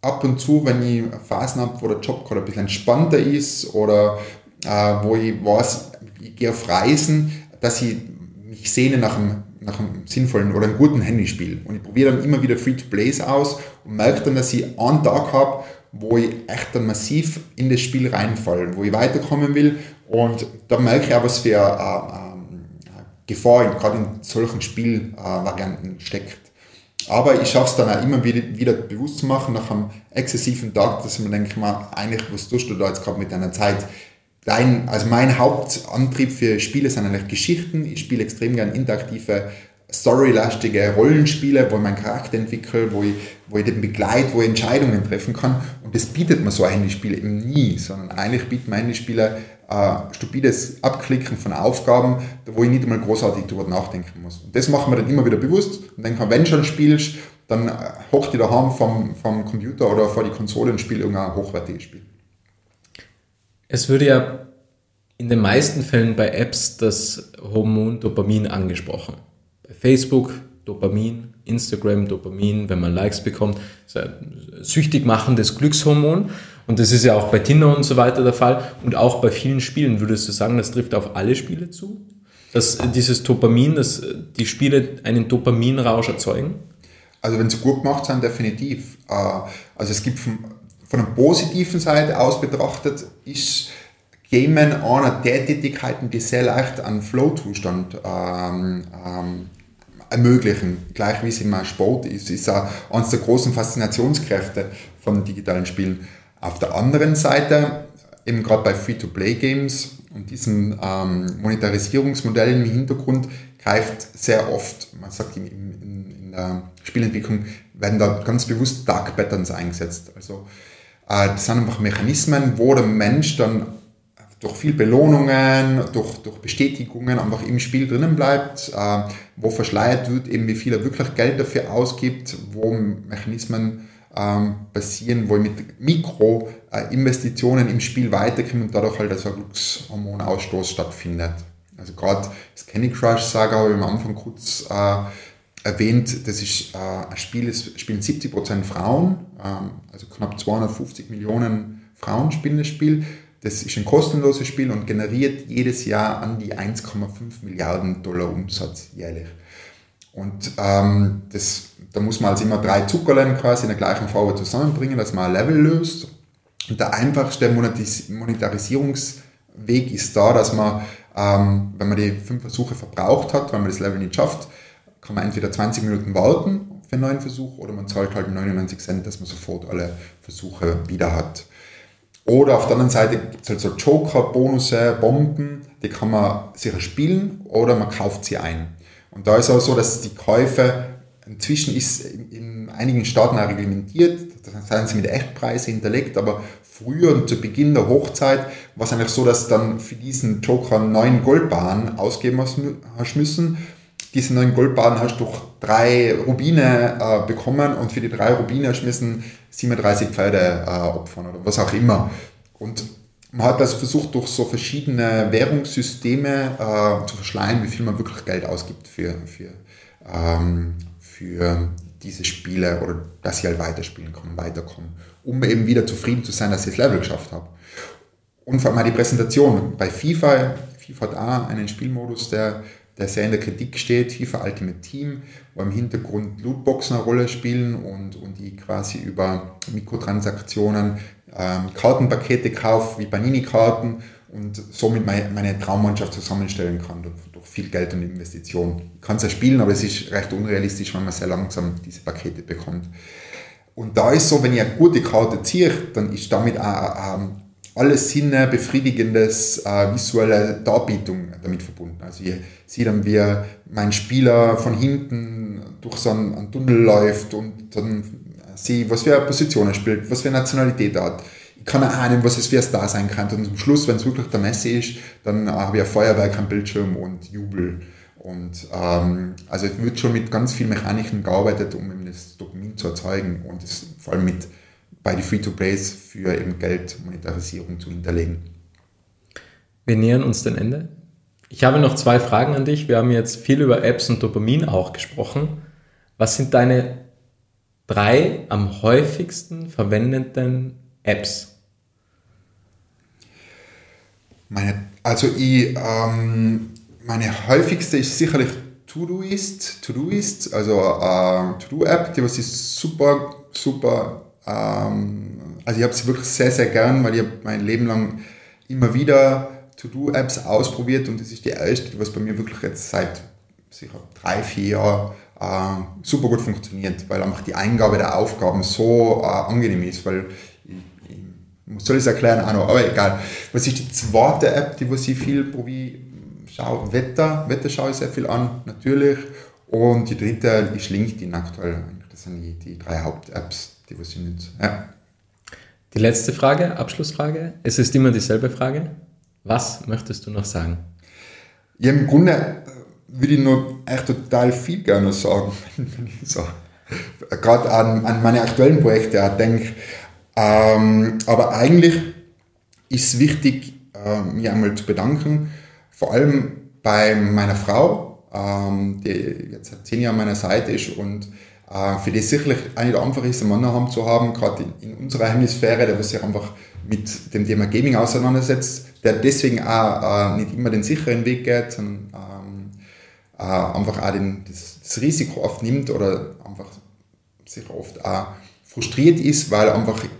ab und zu, wenn ich Phasen habe, wo der Job gerade ein bisschen entspannter ist oder äh, wo ich weiß, ich gehe auf Reisen, dass ich mich sehne nach einem, nach einem sinnvollen oder einem guten Handyspiel. Und ich probiere dann immer wieder Free-to-Plays aus und merke dann, dass ich einen Tag habe, wo ich echt dann massiv in das Spiel reinfalle, wo ich weiterkommen will. Und da merke ich auch, was für eine äh, äh, Gefahr gerade in solchen Spielvarianten äh, steckt. Aber ich schaffe es dann auch immer wieder, wieder bewusst zu machen, nach einem exzessiven Tag, dass ich mir denke, man, eigentlich, was tust du da jetzt gerade mit deiner Zeit? Dein, also mein Hauptantrieb für Spiele sind eigentlich Geschichten. Ich spiele extrem gern interaktive, storylastige Rollenspiele, wo ich meinen Charakter entwickle, wo ich, wo ich den begleite, wo ich Entscheidungen treffen kann. Und das bietet mir so ein Handyspiel eben nie, sondern eigentlich bietet mir Handyspiele äh, stupides Abklicken von Aufgaben, wo ich nicht einmal großartig darüber nachdenken muss. Und das macht mir dann immer wieder bewusst und denke, wenn du schon spielst, dann äh, hockt ich daheim vom, vom Computer oder vor die Konsole und spiele irgendein hochwertiges Spiel. Es würde ja in den meisten Fällen bei Apps das Hormon Dopamin angesprochen. Bei Facebook Dopamin, Instagram Dopamin, wenn man Likes bekommt, ist ein süchtig machendes Glückshormon. Und das ist ja auch bei Tinder und so weiter der Fall. Und auch bei vielen Spielen würdest du sagen, das trifft auf alle Spiele zu? Dass dieses Dopamin, dass die Spiele einen Dopaminrausch erzeugen? Also wenn sie gut gemacht sind, definitiv. Also es gibt vom Von der positiven Seite aus betrachtet ist Gamen einer der Tätigkeiten, die sehr leicht einen Flow-Zustand ähm, ähm, ermöglichen. Gleich wie es im Sport ist, ist auch eines der großen Faszinationskräfte von digitalen Spielen. Auf der anderen Seite, eben gerade bei Free-to-Play-Games und diesen ähm, Monetarisierungsmodellen im Hintergrund, greift sehr oft, man sagt in, in, in der Spielentwicklung, werden da ganz bewusst Dark Patterns eingesetzt. Also das sind einfach Mechanismen, wo der Mensch dann durch viel Belohnungen, durch, durch Bestätigungen einfach im Spiel drinnen bleibt, äh, wo verschleiert wird, eben wie viel er wirklich Geld dafür ausgibt, wo Mechanismen ähm, passieren, wo ich mit Mikroinvestitionen äh, im Spiel weiterkomme und dadurch halt also ein Glückshormonausstoß stattfindet. Also gerade das Candy Crush Saga habe ich am Anfang kurz äh, erwähnt, das ist äh, ein Spiel, das spielen siebzig Prozent Frauen, ähm, also knapp zweihundertfünfzig Millionen Frauen spielen das Spiel. Das ist ein kostenloses Spiel und generiert jedes Jahr an die eins Komma fünf Milliarden Dollar Umsatz jährlich. Und ähm, das, da muss man also immer drei Zuckerlein quasi in der gleichen Farbe zusammenbringen, dass man ein Level löst. Und der einfachste Monetis- Monetarisierungsweg ist da, dass man, ähm, wenn man die fünf Versuche verbraucht hat, wenn man das Level nicht schafft, kann man entweder zwanzig Minuten warten für einen neuen Versuch oder man zahlt halt neunundneunzig Cent, dass man sofort alle Versuche wieder hat. Oder auf der anderen Seite gibt es halt so Joker, Bonusse, Bomben, die kann man sicher spielen oder man kauft sie ein. Und da ist auch so, dass die Käufe, inzwischen ist in, in einigen Staaten auch reglementiert, da sind sie mit Echtpreise hinterlegt, aber früher und zu Beginn der Hochzeit war es eigentlich so, dass dann für diesen Joker neun Goldbarren ausgeben hast müssen. Diese neuen Goldbarren hast du durch drei Rubine äh, bekommen und für die drei Rubine hast du müssen siebenunddreißig Pferde äh, opfern oder was auch immer. Und man hat also versucht, durch so verschiedene Währungssysteme äh, zu verschleiern, wie viel man wirklich Geld ausgibt für, für, ähm, für diese Spiele oder dass ich halt weiterspielen kann, weiterkommen, um eben wieder zufrieden zu sein, dass ich das Level geschafft habe. Und vor allem auch die Präsentation. Bei FIFA, FIFA hat auch einen Spielmodus, der der sehr in der Kritik steht, FIFA Ultimate Team, wo im Hintergrund Lootboxen eine Rolle spielen und, und ich quasi über Mikrotransaktionen ähm, Kartenpakete kaufe, wie Panini-Karten und somit meine, meine Traummannschaft zusammenstellen kann durch, durch viel Geld und Investition. Ich kann es ja spielen, aber es ist recht unrealistisch, wenn man sehr langsam diese Pakete bekommt. Und da ist so, wenn ich eine gute Karte ziehe, dann ist damit auch ähm, alle Sinne befriedigendes äh, visuelle Darbietung damit verbunden. Also ich sehe dann, wie mein Spieler von hinten durch so einen, einen Tunnel läuft und dann sehe ich, was für eine Position er spielt, was für eine Nationalität er hat. Ich kann ahnen, was es für ein Star sein kann. Und zum Schluss, wenn es wirklich der Messi ist, dann habe ich ein Feuerwerk am Bildschirm und Jubel. Und ähm, also es wird schon mit ganz vielen Mechaniken gearbeitet, um eben das Dopamin zu erzeugen und es vor allem mit bei den Free-to-Plays für eben Geldmonetarisierung zu hinterlegen. Wir nähern uns dem Ende. Ich habe noch zwei Fragen an dich. Wir haben jetzt viel über Apps und Dopamin auch gesprochen. Was sind deine drei am häufigsten verwendeten Apps? Meine, also ich, ähm, meine häufigste ist sicherlich Todoist, Todoist, also äh, To-Do-App, die was ist super, super. Ähm, also ich habe sie wirklich sehr, sehr gern, weil ich mein Leben lang immer wieder To-Do-Apps ausprobiert und das ist die erste, die was bei mir wirklich jetzt seit sicher drei, vier Jahren äh, super gut funktioniert, weil einfach die Eingabe der Aufgaben so äh, angenehm ist, weil ich, ich muss soll ich es erklären, auch noch, aber egal. Was ist die zweite App, die was ich viel probiere? Schau, Wetter, Wetter schaue ich sehr viel an, natürlich, und die dritte ist LinkedIn aktuell. Das sind die, die drei Haupt-Apps, die was ich nutze. Ja. Die letzte Frage, Abschlussfrage, es ist immer dieselbe Frage. Was möchtest du noch sagen? Ja, im Grunde würde ich noch echt total viel gerne sagen, wenn ich so gerade an, an meine aktuellen Projekte auch denke. Ähm, aber eigentlich ist es wichtig, ähm, mich einmal zu bedanken, vor allem bei meiner Frau, ähm, die jetzt seit zehn Jahren an meiner Seite ist und äh, für die es sicherlich auch nicht einfach ist, einen Mann daheim zu haben, gerade in, in unserer Hemisphäre, der sich einfach mit dem Thema Gaming auseinandersetzt, der deswegen auch äh, nicht immer den sicheren Weg geht, sondern ähm, äh, einfach auch den, das, das Risiko oft nimmt oder einfach sich oft auch frustriert ist, weil einfach ich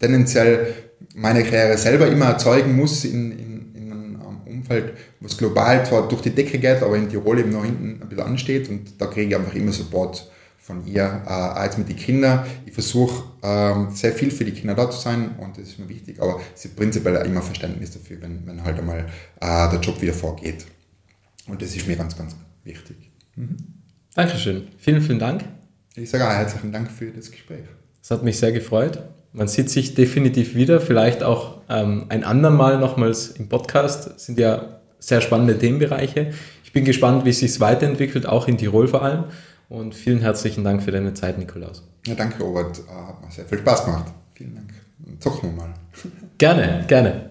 tendenziell meine Karriere selber immer erzeugen muss in, in, in einem Umfeld, was global zwar durch die Decke geht, aber in Tirol eben noch hinten ein bisschen ansteht und da kriege ich einfach immer Support von ihr, äh, als mit den Kindern. Ich versuche, ähm, sehr viel für die Kinder da zu sein und das ist mir wichtig, aber es ist prinzipiell immer Verständnis dafür, wenn, wenn halt einmal äh, der Job wieder vorgeht. Und das ist mir ganz, ganz wichtig. Mhm. Dankeschön. Vielen, vielen Dank. Ich sage auch herzlichen Dank für das Gespräch. Es hat mich sehr gefreut. Man sieht sich definitiv wieder, vielleicht auch ähm, ein andermal nochmals im Podcast. Das sind ja sehr spannende Themenbereiche. Ich bin gespannt, wie es sich weiterentwickelt, auch in Tirol vor allem. Und vielen herzlichen Dank für deine Zeit, Nikolaus. Ja, danke, Robert. Hat mir sehr viel Spaß gemacht. Vielen Dank. Zocken wir mal. Gerne, gerne.